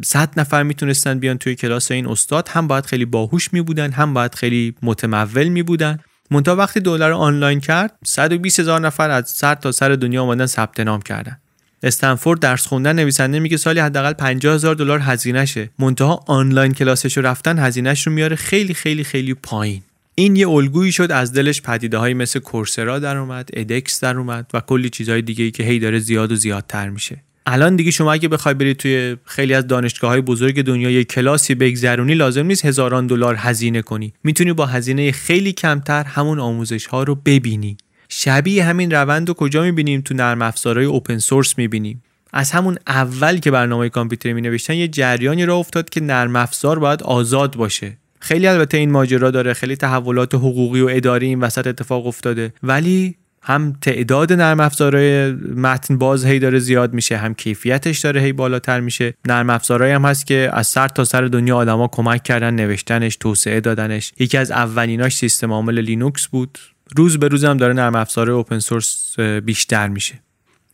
100 نفر میتونستن بیان توی کلاس. این استاد هم باید خیلی باهوش میبودن، هم باید خیلی متمول میبودن. منتها وقتی دلار آنلاین کرد 120000 نفر از سر تا سر دنیا اومدن ثبت نام کردن. استنفورد درس خوندن نویسنده میگه سالی حداقل $50,000 هزینه شه، منتها آنلاین کلاسش رو رفتن هزینهش رو میاره خیلی خیلی خیلی پایین. این یه الگویی شد، از دلش پدیده‌هایی مثل کورسرا در اومد، ادکس در اومد و کلی چیزهای دیگه‌ای که هی داره زیاد و زیادتر میشه. الان دیگه شما اگه بخوای بری توی خیلی از دانشگاه‌های بزرگ دنیا یه کلاسی بگذرونی لازم نیست هزاران دلار هزینه کنی، میتونی با هزینه خیلی کمتر همون آموزش‌ها رو ببینی. شبیه همین روند رو کجا می‌بینیم؟ تو نرم افزارهای اوپن سورس می‌بینیم. از همون اول که برنامه کامپیوتری می‌نوشتن یه جریانی راه افتاد که نرم افزار باید آزاد باشه. خیلی البته این ماجرا داره، خیلی تحولات حقوقی و اداری این وسط اتفاق افتاده، ولی هم تعداد نرم افزارهای متن باز هی داره زیاد میشه، هم کیفیتش داره هی بالاتر میشه. نرم افزارهایی هم هست که از سر تا سر دنیا آدما کمک کردن نوشتنش، توسعه دادنش. یکی از اولیناش سیستم عامل لینوکس بود. روز به روز هم داره نرم افزارهای اوپن سورس بیشتر میشه.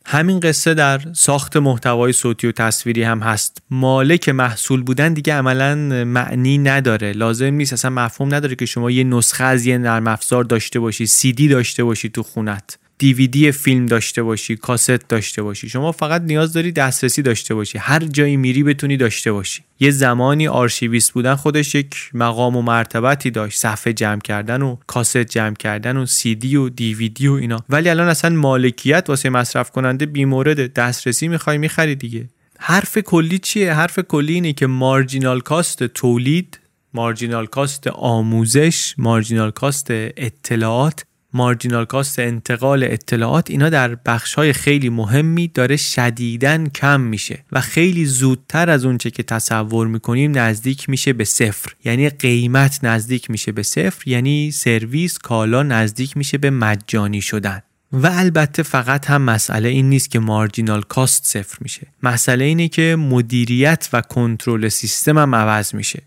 همین قصه در ساخت محتوای صوتی و تصویری هم هست. مالک محصول بودن دیگه عملاً معنی نداره، لازم نیست، اصلا مفهوم نداره که شما یه نسخه از یه نرم افزار داشته باشی، CD داشته باشی تو خونت، DVD فیلم داشته باشی، کاست داشته باشی. شما فقط نیاز داری دسترسی داشته باشی، هر جایی میری بتونی داشته باشی. یه زمانی آرشیویست بودن خودش یک مقام و مرتبتی داشت، صفحه جمع کردن و کاست جمع کردن و CD و DVD و اینا، ولی الان اصلا مالکیت واسه مصرف کننده بیمورده. دسترسی میخوای میخری دیگه. حرف کلی چیه؟ حرف کلی اینه که مارجینال کاست تولید، مارجینال کاست آموزش، مارجینال کاست اطلاعات، مارجینال کاست انتقال اطلاعات، اینا در بخش‌های خیلی مهمی داره شدیداً کم میشه و خیلی زودتر از اونچه که تصور میکنیم نزدیک میشه به صفر. یعنی قیمت نزدیک میشه به صفر، یعنی سرویس کالا نزدیک میشه به مجانی شدن. و البته فقط هم مسئله این نیست که مارجینال کاست صفر میشه، مسئله اینه که مدیریت و کنترل سیستم هم عوض میشه.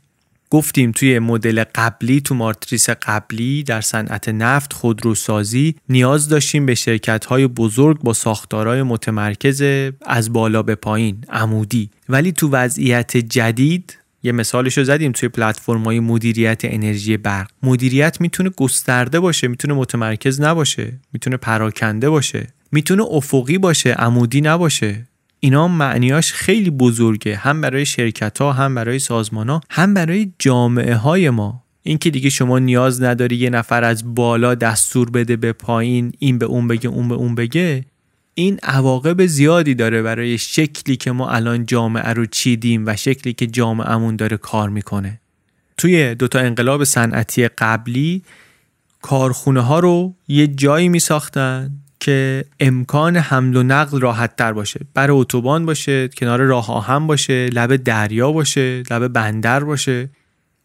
گفتیم توی مدل قبلی، تو ماتریس قبلی در صنعت نفت، خودروسازی، نیاز داشتیم به شرکت‌های بزرگ با ساختارهای متمرکز از بالا به پایین، عمودی. ولی تو وضعیت جدید، یه مثالشو زدیم توی پلتفرم‌های مدیریت انرژی برق، مدیریت میتونه گسترده باشه، میتونه متمرکز نباشه، میتونه پراکنده باشه، میتونه افقی باشه، عمودی نباشه. اینا معنیاش خیلی بزرگه، هم برای شرکت‌ها، هم برای سازمان‌ها، هم برای جامعه‌های ما. این که دیگه شما نیاز نداری یه نفر از بالا دستور بده به پایین، این به اون بگه، اون به اون بگه، این عواقب زیادی داره برای شکلی که ما الان جامعه رو چیدیم و شکلی که جامعه‌مون داره کار میکنه. توی دوتا انقلاب صنعتی قبلی کارخونه‌ها رو یه جایی میساختن که امکان حمل و نقل راحت تر باشه، برای اتوبان باشه، کنار راه آهن باشه، لب دریا باشه، لب بندر باشه.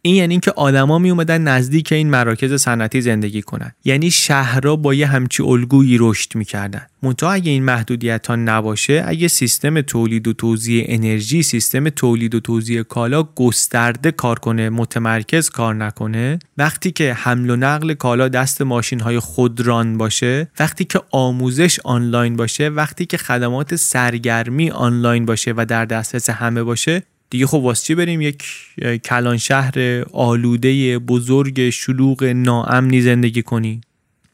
این یعنی که آدما می اومدن نزدیک این مراکز صنعتی زندگی کنن، یعنی شهرها با یه همچی الگویی رشد می‌کردن. منتها اگه این محدودیت‌ها نباشه، اگه سیستم تولید و توزیع انرژی، سیستم تولید و توزیع کالا گسترده کار کنه، متمرکز کار نکنه، وقتی که حمل و نقل کالا دست ماشین‌های خودران باشه، وقتی که آموزش آنلاین باشه، وقتی که خدمات سرگرمی آنلاین باشه و در دسترس همه باشه، دیگه خب واسه چی بریم یک کلان شهر آلوده بزرگ شلوغ ناامنی زندگی کنی؟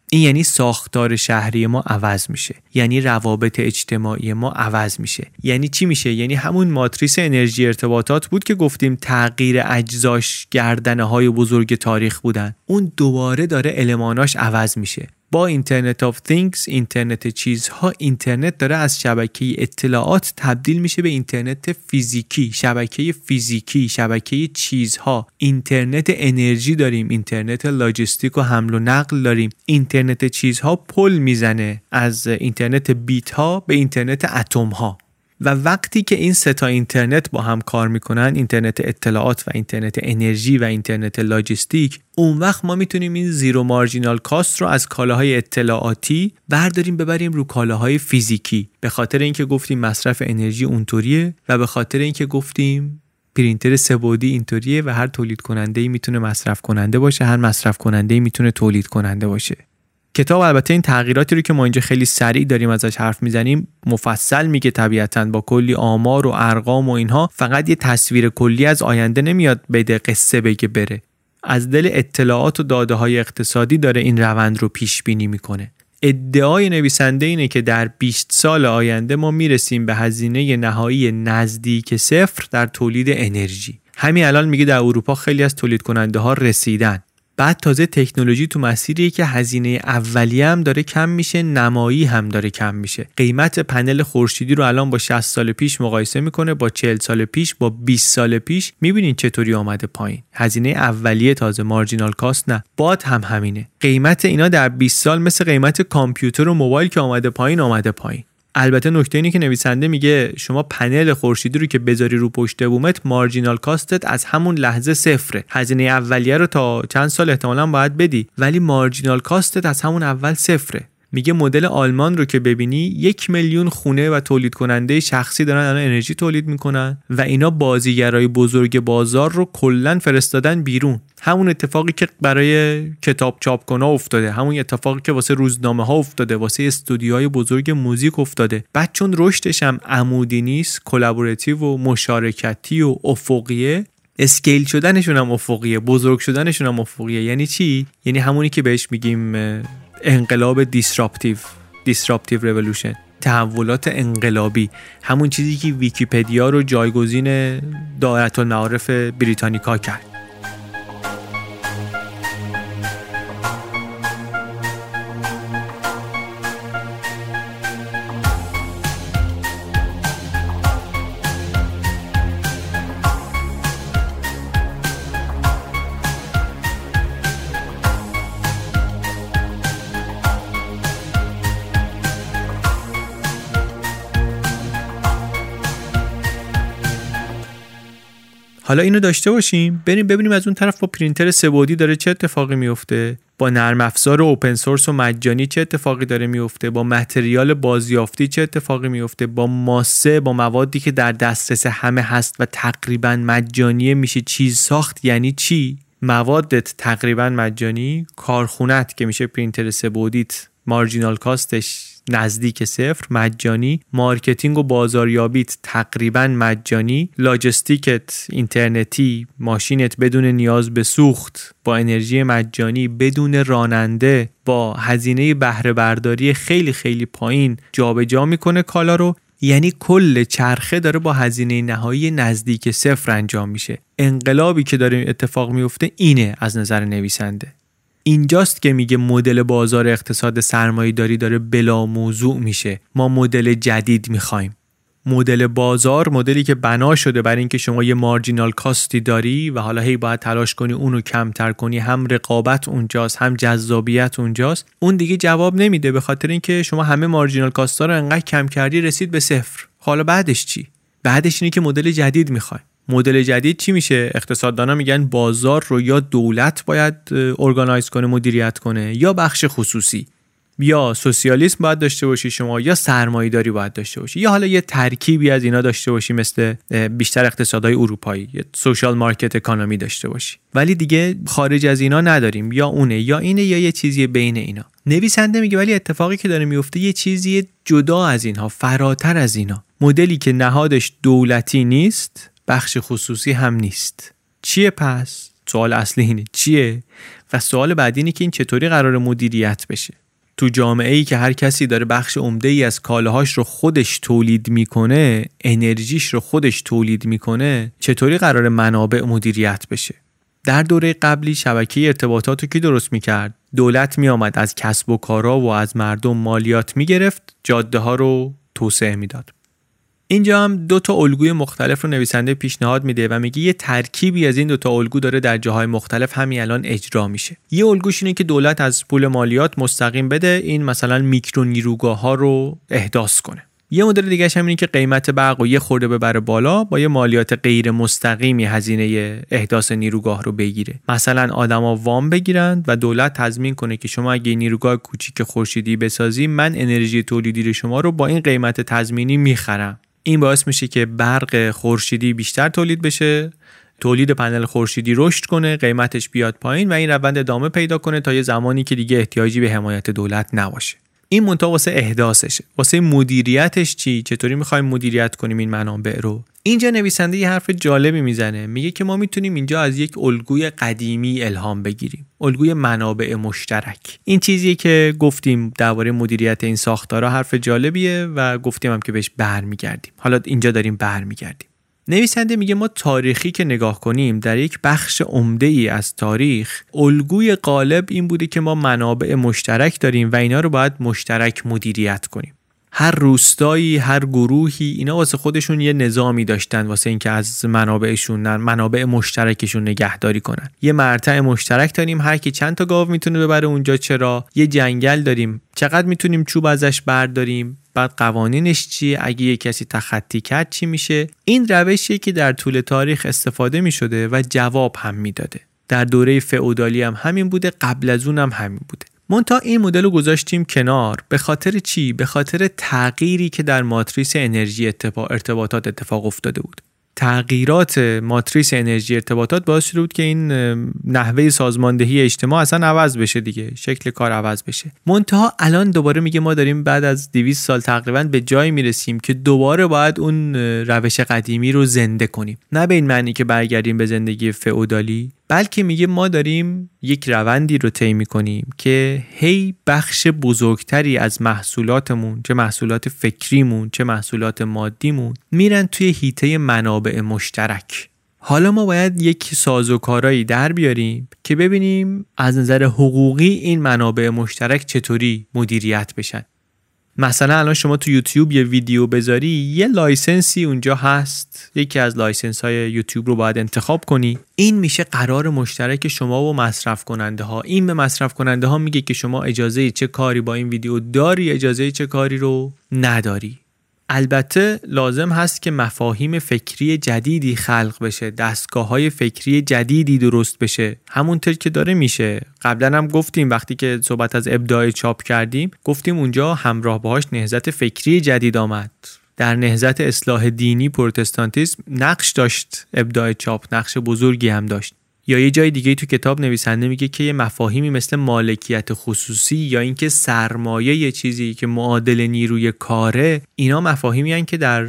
این یعنی ساختار شهری ما عوض میشه، یعنی روابط اجتماعی ما عوض میشه. یعنی چی میشه؟ یعنی همون ماتریس انرژی ارتباطات بود که گفتیم تغییر اجزاش گردنه‌های بزرگ تاریخ بودن، اون دوباره داره الماناش عوض میشه. با اینترنت آف تینگز، اینترنت چیزها، اینترنت داره از شبکه اطلاعات تبدیل میشه به اینترنت فیزیکی، شبکه فیزیکی، شبکه چیزها. اینترنت انرژی داریم، اینترنت لاجستیک و حمل و نقل داریم. اینترنت چیزها پل میزنه از اینترنت بیت ها به اینترنت اتم ها. و وقتی که این سه تا اینترنت با هم کار میکنن، اینترنت اطلاعات و اینترنت انرژی و اینترنت لاجستیک، اون وقت ما میتونیم این زیرو مارجینال کاست رو از کالاهای اطلاعاتی برداریم ببریم رو کالاهای فیزیکی، به خاطر اینکه گفتیم مصرف انرژی اونطوریه و به خاطر اینکه گفتیم پرینتر سه‌بعدی اینطوریه و هر تولید کننده ای میتونه مصرف کننده باشه، هر مصرف کننده ای میتونه تولید کننده باشه. کتاب البته این تغییراتی رو که ما اینجا خیلی سریع داریم ازش حرف میزنیم مفصل میگه، طبیعتاً با کلی آمار و ارقام و اینها، فقط یه تصویر کلی از آینده نمیاد بده، قصه بگه بره. از دل اطلاعات و داده‌های اقتصادی داره این روند رو پیش بینی میکنه. ادعای نویسنده اینه که در 20 سال آینده ما میرسیم به هزینه نهایی نزدیک صفر در تولید انرژی. همین الان میگه در اروپا خیلی از تولید کننده ها رسیدن. بعد تازه تکنولوژی تو مسیریه که هزینه اولیه هم داره کم میشه، نمایی هم داره کم میشه. قیمت پنل خورشیدی رو الان با 60 سال پیش مقایسه میکنه، با 40 سال پیش، با 20 سال پیش، میبینین چطوری آمده پایین. هزینه اولیه تازه، مارجینال کاست نه. باد هم همینه. قیمت اینا در 20 سال مثل قیمت کامپیوتر و موبایل که آمده پایین. البته نکته اینه که نویسنده میگه شما پنل خورشیدی رو که بذاری رو پشت بومت، مارجینال کاستت از همون لحظه صفره. هزینه اولیه رو تا چند سال احتمالاً باید بدی، ولی مارجینال کاستت از همون اول صفره. میگه مدل آلمان رو که ببینی، 1 میلیون خونه و تولید کننده شخصی دارن الان انرژی تولید میکنن و اینا بازیگرای بزرگ بازار رو کلا فرستادن بیرون. همون اتفاقی که برای کتاب چاپکن‌ها افتاده، همون اتفاقی که واسه روزنامه‌ها افتاده، واسه استودیوهای بزرگ موزیک افتاده. بعد چون رشدش هم عمودی نیست، کلابوراتیو و مشارکتی و افقیه، اسکیل شدنشون هم افقیه، بزرگ شدنشون هم افقیه. یعنی چی؟ یعنی همونی که بهش میگیم انقلاب دیسراپتیو ریولوشن، تحولات انقلابی، همون چیزی که ویکی‌پدیا رو جایگزین دائره المعارف بریتانیکا کرد. حالا اینو داشته باشیم، بریم ببینیم از اون طرف با پرینتر سه‌بعدی داره چه اتفاقی میفته، با نرم افزار و اوپن سورس و مجانی چه اتفاقی داره میفته، با متریال بازیافتی چه اتفاقی میفته، با ماسه، با موادی که در دسترس همه هست و تقریبا مجانیه میشه چیز ساخت. یعنی چی؟ موادت تقریبا مجانی، کارخونت که میشه پرینتر سه‌بعدیت مارجینال کاستش نزدیک صفر، مجانی، مارکتینگ و بازاریابیت تقریبا مجانی، لاجستیکت اینترنتی، ماشینت بدون نیاز به سوخت، با انرژی مجانی، بدون راننده، با هزینه بهره برداری خیلی خیلی پایین جابجا میکنه کالا رو. یعنی کل چرخه داره با هزینه نهایی نزدیک صفر انجام میشه. انقلابی که داره اتفاق میفته اینه از نظر نویسنده. اینجاست که میگه مدل بازار اقتصاد سرمایه‌داری داره بلا موضوع میشه. ما مدل جدید میخوایم. مدل بازار، مدلی که بنا شده بر اینکه شما یه مارجینال کاستی داری و حالا هی باید تلاش کنی اونو کمتر کنی، هم رقابت اونجاست، هم جذابیت اونجاست. اون دیگه جواب نمیده، به خاطر اینکه شما همه مارجینال کاستا رو انقدر کم کردی رسید به صفر. حالا بعدش چی؟ بعدش اینه که مدل جدید میخوایم. مدل جدید چی میشه؟ اقتصاددانا میگن بازار رو یا دولت باید ارگانایز کنه، مدیریت کنه، یا بخش خصوصی، یا سوسیالیسم باید داشته باشی شما، یا سرمایه‌داری باید داشته باشی، یا حالا یه ترکیبی از اینا داشته باشی مثل بیشتر اقتصادهای اروپایی، یه سوشال مارکت اکانومی داشته باشی. ولی دیگه خارج از اینا نداریم، یا اونه یا اینه یا یه چیزی بین اینا. نویسنده میگه ولی اتفاقی که داره میفته یه چیزی جدا از اینها، فراتر از اینا. مدلی که نهادش دولتی نیست، بخش خصوصی هم نیست. چیه پس؟ سوال اصلی اینه چیه؟ و سوال بعدی اینه که این چطوری قرار مدیریت بشه؟ تو جامعه‌ای که هر کسی داره بخش عمده‌ای از کالاهاش رو خودش تولید میکنه، انرژیش رو خودش تولید میکنه، چطوری قرار منابع مدیریت بشه؟ در دوره قبلی شبکه ارتباطات رو کی درست میکرد؟ دولت میامد از کسب و کارا و از مردم مالیات میگرفت، جاده ها رو توسعه میداد. اینجا هم دو تا الگوی مختلف رو نویسنده پیشنهاد میده و میگه یه ترکیبی از این دو تا الگو داره در جاهای مختلف همین الان اجرا میشه. یه الگوش اینه که دولت از پول مالیات مستقیم بده، این مثلا میکرو نیروگاه‌ها رو احداث کنه. یه مدل دیگه‌ش همینه که قیمت برق رو یه خورده ببره بالا با یه مالیات غیر مستقیمی هزینه احداث نیروگاه رو بگیره. مثلا آدما وام بگیرند و دولت تضمین کنه که شما اگه نیروگاه کوچیک خورشیدی بسازی، من انرژی تولیدی رو شما رو با این قیمت تضمینی میخرم. این باعث میشه که برق خورشیدی بیشتر تولید بشه، تولید پنل خورشیدی رشد کنه، قیمتش بیاد پایین و این روند ادامه پیدا کنه تا یه زمانی که دیگه احتیاجی به حمایت دولت نباشه. این منطقه واسه احداثشه. واسه مدیریتش چی؟ چطوری میخوایم مدیریت کنیم این منابع رو؟ اینجا نویسنده یه حرف جالبی میزنه. میگه که ما میتونیم اینجا از یک الگوی قدیمی الهام بگیریم. الگوی منابع مشترک. این چیزیه که گفتیم درباره مدیریت این ساختارها حرف جالبیه و گفتیم هم که بهش برمیگردیم. حالا اینجا داریم برمیگردیم. نویسنده میگه ما تاریخی که نگاه کنیم، در یک بخش عمده‌ای از تاریخ الگوی غالب این بوده که ما منابع مشترک داریم و اینا رو باید مشترک مدیریت کنیم. هر روستایی، هر گروهی، اینا واسه خودشون یه نظامی داشتن واسه اینکه از منابع مشترکشون نگهداری کنن. یه مرتع مشترک داریم، هر کی چند تا گاو میتونه ببره اونجا چرا. یه جنگل داریم، چقدر میتونیم چوب ازش برداریم، بعد قوانینش چی، اگه یه کسی تخطی کرد چی میشه. این روشیه که در طول تاریخ استفاده میشده و جواب هم میداده. در دوره فئودالی هم همین بوده، قبل از اون هم همین بوده. منتها این مدل رو گذاشتیم کنار. به خاطر چی؟ به خاطر تغییری که در ماتریس انرژی ارتباطات اتفاق افتاده بود. تغییرات ماتریس انرژی ارتباطات باعث شده بود که این نحوه سازماندهی اجتماع اصلا عوض بشه دیگه، شکل کار عوض بشه. منتها الان دوباره میگه ما داریم بعد از 200 سال تقریبا به جایی میرسیم که دوباره باید اون روش قدیمی رو زنده کنیم. نه به این معنی که برگردیم به زندگی فئودالی، بلکه میگه ما داریم یک روندی رو طی می‌کنیم که هی بخش بزرگتری از محصولاتمون، چه محصولات فکریمون چه محصولات مادیمون، میرن توی حیطه منابع مشترک. حالا ما باید یک سازوکارایی در بیاریم که ببینیم از نظر حقوقی این منابع مشترک چطوری مدیریت بشن. مثلا الان شما تو یوتیوب یه ویدیو بذاری، یه لایسنسی اونجا هست، یکی از لایسنس‌های یوتیوب رو باید انتخاب کنی. این میشه قرار مشترک شما و مصرف کننده ها. این به مصرف کننده ها میگه که شما اجازه چه کاری با این ویدیو داری، اجازه چه کاری رو نداری. البته لازم هست که مفاهیم فکری جدیدی خلق بشه، دستگاه‌های فکری جدیدی درست بشه. همونطور که داره میشه. قبلا هم گفتیم وقتی که صحبت از ابداع چاپ کردیم، گفتیم اونجا همراه باهاش نهضت فکری جدید آمد. در نهضت اصلاح دینی پروتستانتیسم نقش داشت، ابداع چاپ نقش بزرگی هم داشت. یا یه جای دیگه تو کتاب نویسنده میگه که یه مفاهیمی مثل مالکیت خصوصی یا اینکه سرمایه، یه چیزی که معادل نیروی کاره، اینا مفاهیمی هستن که در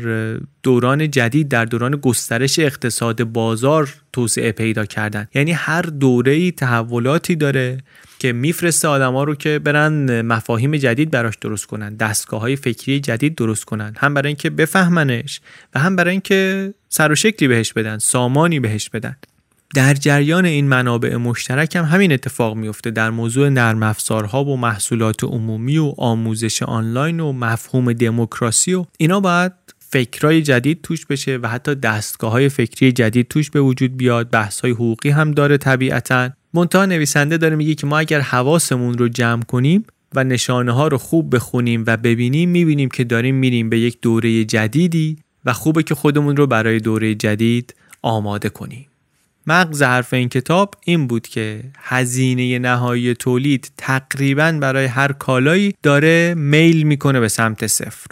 دوران جدید، در دوران گسترش اقتصاد بازار توسعه پیدا کردن. یعنی هر دوره‌ای تحولاتی داره که میفرسته آدما رو که برن مفاهیم جدید براش درست کنن، دستگاه‌های فکری جدید درست کنن، هم برای اینکه بفهمنش و هم برای اینکه سر و شکلی بهش بدن، سامانی بهش بدن. در جریان این منابع مشترک هم همین اتفاق میفته. در موضوع نرم افزارها و محصولات عمومی و آموزش آنلاین و مفهوم دموکراسی و اینا باید فکرای جدید توش بشه و حتی دستگاه‌های فکری جدید توش به وجود بیاد. بحث‌های حقوقی هم داره طبیعتاً. منتها نویسنده داره میگه که ما اگر حواسمون رو جمع کنیم و نشانه ها رو خوب بخونیم و ببینیم، میبینیم که داریم میریم به یک دوره جدیدی و خوبه که خودمون رو برای دوره جدید آماده کنیم. مغز حرف این کتاب این بود که هزینه نهایی تولید تقریباً برای هر کالایی داره میل میکنه به سمت صفر.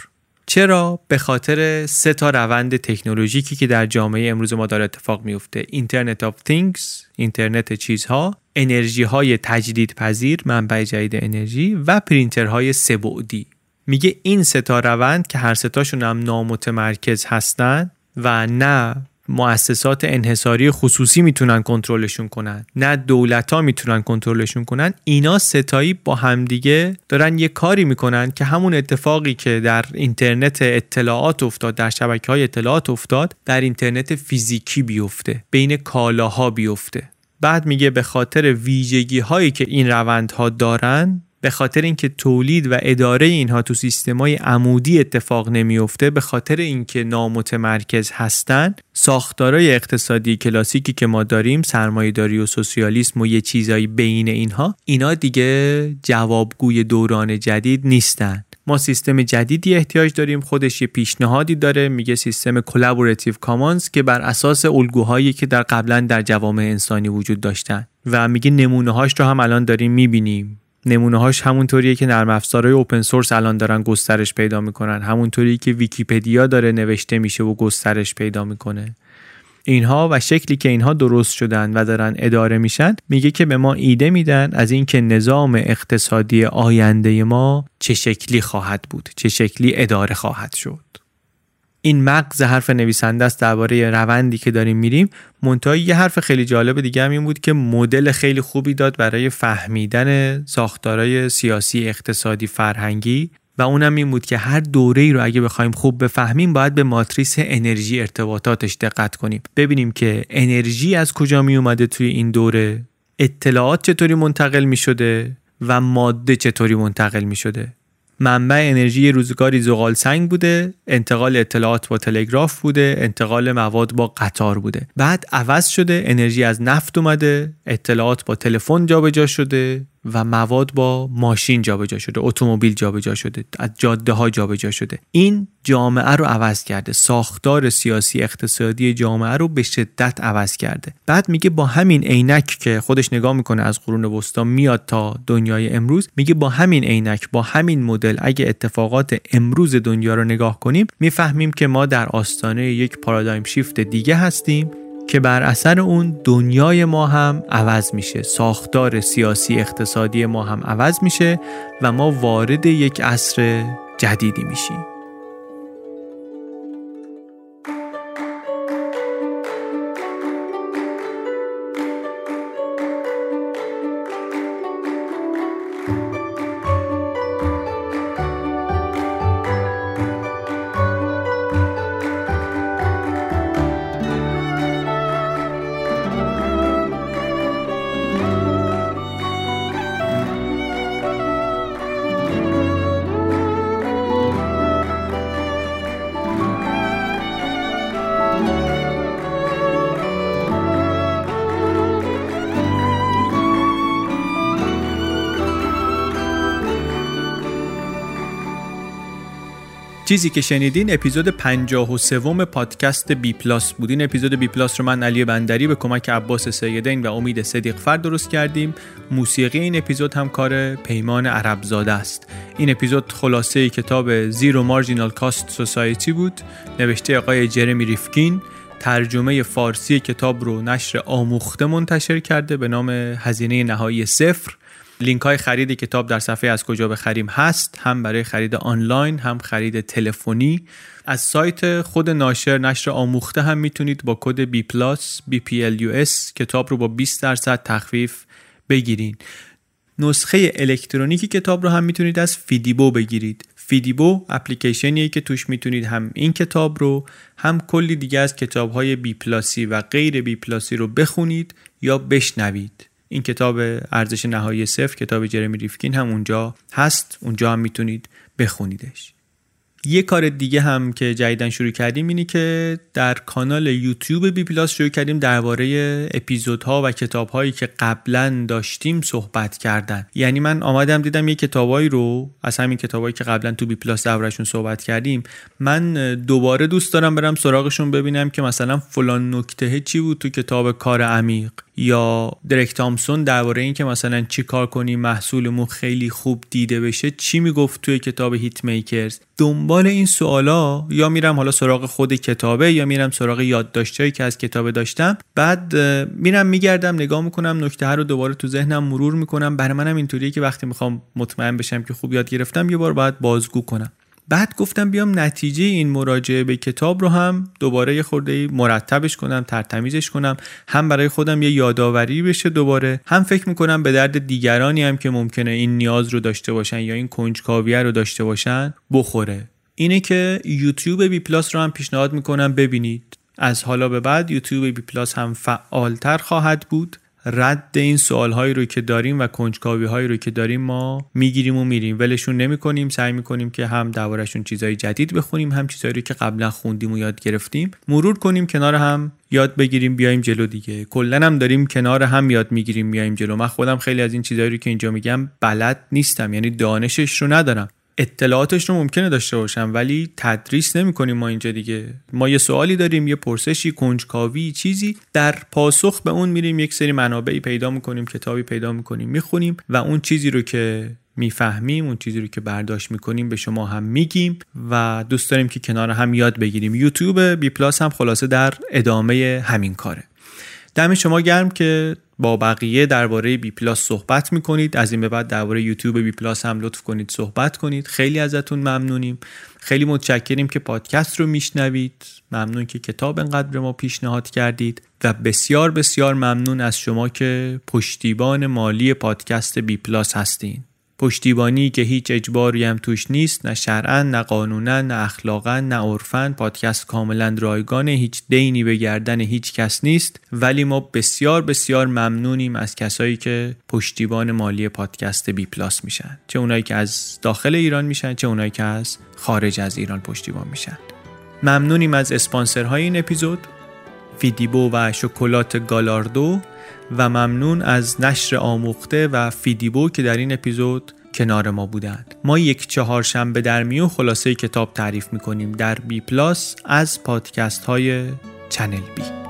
چرا؟ به خاطر 3 روند تکنولوژیکی که در جامعه امروز ما داره اتفاق میفته. اینترنت آف تینگز، اینترنت چیزها، انرژی های تجدیدپذیر، منبع جدید انرژی و پرینترهای 3 بعدی. میگه این 3 روند که هر 3 تاشون هم نامتمرکز هستن و نه مؤسسات انحصاری خصوصی میتونن کنترلشون کنن، نه دولت‌ها میتونن کنترلشون کنن، اینا 3 تایی با همدیگه دارن یه کاری میکنن که همون اتفاقی که در اینترنت اطلاعات افتاد، در شبکه‌های اطلاعات افتاد، در اینترنت فیزیکی بیفته، بین کالاها بیفته. بعد میگه به خاطر ویژگی‌هایی که این روندها دارن، به خاطر اینکه تولید و اداره اینها تو سیستمای عمودی اتفاق نمیفته، به خاطر اینکه نامتمرکز هستن، ساختارهای اقتصادی کلاسیکی که ما داریم، سرمایه‌داری و سوسیالیسم و یه چیزایی بین اینها، اینا دیگه جوابگوی دوران جدید نیستن. ما سیستم جدیدی احتیاج داریم. خودش یه پیشنهادی داره، میگه سیستم کلابوراتیو کامانز که بر اساس الگوهایی که در قبلا در جوامع انسانی وجود داشتن و میگه نمونه هاش رو هم الان داریم میبینیم. نمونه هاش همونطوریه که نرم افزارهای اوپن سورس الان دارن گسترش پیدا میکنن، همونطوری که ویکی‌پدیا داره نوشته میشه و گسترش پیدا میکنه. اینها و شکلی که اینها درست شدن و دارن اداره میشن، میگه که به ما ایده میدن از اینکه نظام اقتصادی آینده ما چه شکلی خواهد بود، چه شکلی اداره خواهد شد. این مغز حرف نویسنده است درباره روندی که داریم میریم. منتها یه حرف خیلی جالب دیگه هم این بود که مدل خیلی خوبی داد برای فهمیدن ساختارهای سیاسی، اقتصادی، فرهنگی و اونم این بود که هر دوره‌ای رو اگه بخوایم خوب بفهمیم باید به ماتریس انرژی ارتباطاتش دقت کنیم، ببینیم که انرژی از کجا می اومده توی این دوره، اطلاعات چطوری منتقل می شده و ماده چطوری منتقل می شده. منبع انرژی روزگاری زغال سنگ بوده، انتقال اطلاعات با تلگراف بوده، انتقال مواد با قطار بوده. بعد عوض شده، انرژی از نفت اومده، اطلاعات با تلفن جابجا شده و مواد با ماشین جابجا شده، اتومبیل جابجا شده، از جاده ها جابجا شده. این جامعه رو عوض کرده، ساختار سیاسی اقتصادی جامعه رو به شدت عوض کرده. بعد میگه با همین عینک که خودش نگاه میکنه از قرون وسطا میاد تا دنیای امروز، میگه با همین عینک، با همین مدل اگه اتفاقات امروز دنیا رو نگاه کنیم میفهمیم که ما در آستانه یک پارادایم شیفت دیگه هستیم که بر اثر اون دنیای ما هم عوض میشه، ساختار سیاسی اقتصادی ما هم عوض میشه و ما وارد یک عصر جدیدی میشیم. چیزی که شنیدین اپیزود 53 پادکست بی پلاس بود. این اپیزود بی پلاس رو من علی بندری به کمک عباس سیدین و امید صدیق فرد درست کردیم. موسیقی این اپیزود هم کار پیمان عربزاده است. این اپیزود خلاصه کتاب Zero Marginal Cost Society بود، نوشته آقای جرمی ریفکین. ترجمه فارسی کتاب رو نشر آموخته منتشر کرده به نام هزینه نهایی صفر. لینک های خرید کتاب در صفحه از کجا بخریم هست، هم برای خرید آنلاین هم خرید تلفنی. از سایت خود ناشر، نشر آموخته، هم میتونید با کد BPLUS کتاب رو با 20% تخفیف بگیرین. نسخه الکترونیکی کتاب رو هم میتونید از فیدیبو بگیرید. فیدیبو اپلیکیشنیه که توش میتونید هم این کتاب رو هم کلی دیگه از کتاب‌های بی پلاسی و غیر بی پلاسی رو بخونید یا بشنوید. این کتاب ارزش نهایی صفر، کتاب جرمی ریفکین، هم اونجا هست، اونجا هم میتونید بخونیدش. یه کار دیگه هم که جدیدن شروع کردیم اینی که در کانال یوتیوب بی پلاس شروع کردیم درباره اپیزودها و کتابهایی که قبلا داشتیم صحبت کردن. یعنی من آمدم دیدم یه کتابایی رو از همین کتابایی که قبلا تو بی پلاس دربارشون صحبت کردیم من دوباره دوست دارم برم سراغشون ببینم که مثلا فلان نکته چی بود تو کتاب کار عمیق، یا درک تامسون درباره این که مثلا چی کار کنی محصولمون خیلی خوب دیده بشه چی میگفت توی کتاب هیت میکرز. دنبال این سوالا یا میرم حالا سراغ خود کتابه یا میرم سراغ یادداشتایی که از کتاب داشتم، بعد میرم میگردم نگاه میکنم نکته ها رو دوباره تو ذهنم مرور میکنم. برای منم اینطوریه که وقتی میخوام مطمئن بشم که خوب یاد گرفتم یه بار باید بازگو کنم. بعد گفتم بیام نتیجه این مراجعه به کتاب رو هم دوباره یه خورده مرتبش کنم، ترتمیزش کنم، هم برای خودم یه یادآوری بشه دوباره، هم فکر میکنم به درد دیگرانی هم که ممکنه این نیاز رو داشته باشن یا این کنجکاویه رو داشته باشن بخوره. اینه که یوتیوب بی پلاس رو هم پیشنهاد میکنم ببینید. از حالا به بعد یوتیوب بی پلاس هم فعالتر خواهد بود. رد این سوال‌هایی رو که داریم و کنجکاوی‌هایی رو که داریم ما میگیریم و میریم، ولشون نمی‌کنیم، سعی می‌کنیم که هم دربارشون چیزای جدید بخونیم، هم چیزایی رو که قبلا خوندیم و یاد گرفتیم مرور کنیم، کنار هم یاد بگیریم، بیایم جلو دیگه. کلاً هم داریم کنار هم یاد میگیریم، میایم جلو. من خودم خیلی از این چیزایی رو که اینجا میگم بلد نیستم، یعنی دانشش رو ندارم. اطلاعاتش رو ممکنه داشته باشم ولی تدریس نمی‌کنیم ما اینجا دیگه. ما یه سوالی داریم، یه پرسشی، کنجکاوی، چیزی، در پاسخ به اون میریم یک سری منابعی پیدا می‌کنیم، کتابی پیدا می‌کنیم، می‌خونیم و اون چیزی رو که میفهمیم، اون چیزی رو که برداشت می‌کنیم به شما هم میگیم و دوست داریم که کنار هم یاد بگیریم. یوتیوب بی پلاس هم خلاصه در ادامه همین کاره. دم شما گرم که با بقیه درباره بی پلاس صحبت میکنید. از این به بعد درباره یوتیوب بی پلاس هم لطف کنید صحبت کنید. خیلی ازتون ممنونیم. خیلی متشکریم که پادکست رو میشنوید. ممنون که کتاب انقدر ما پیشنهاد کردید و بسیار بسیار ممنون از شما که پشتیبان مالی پادکست بی پلاس هستین. پشتیبانی که هیچ اجباری هم توش نیست، نه شرعاً، نه قانوناً، نه اخلاقاً، نه عرفاً. پادکست کاملاً رایگانه، هیچ دینی به گردن هیچ کس نیست، ولی ما بسیار بسیار ممنونیم از کسایی که پشتیبان مالی پادکست بی پلاس میشن، چه اونایی که از داخل ایران میشن، چه اونایی که از خارج از ایران پشتیبان میشن. ممنونیم از اسپانسرهای این اپیزود، فیدیبو و شکلات گالاردو، و ممنون از نشر آموخته و فیدیبو که در این اپیزود کنار ما بودند. ما یک چهارشنبه در میون خلاصه کتاب تعریف میکنیم در بی پلاس از پادکست های چنل بی.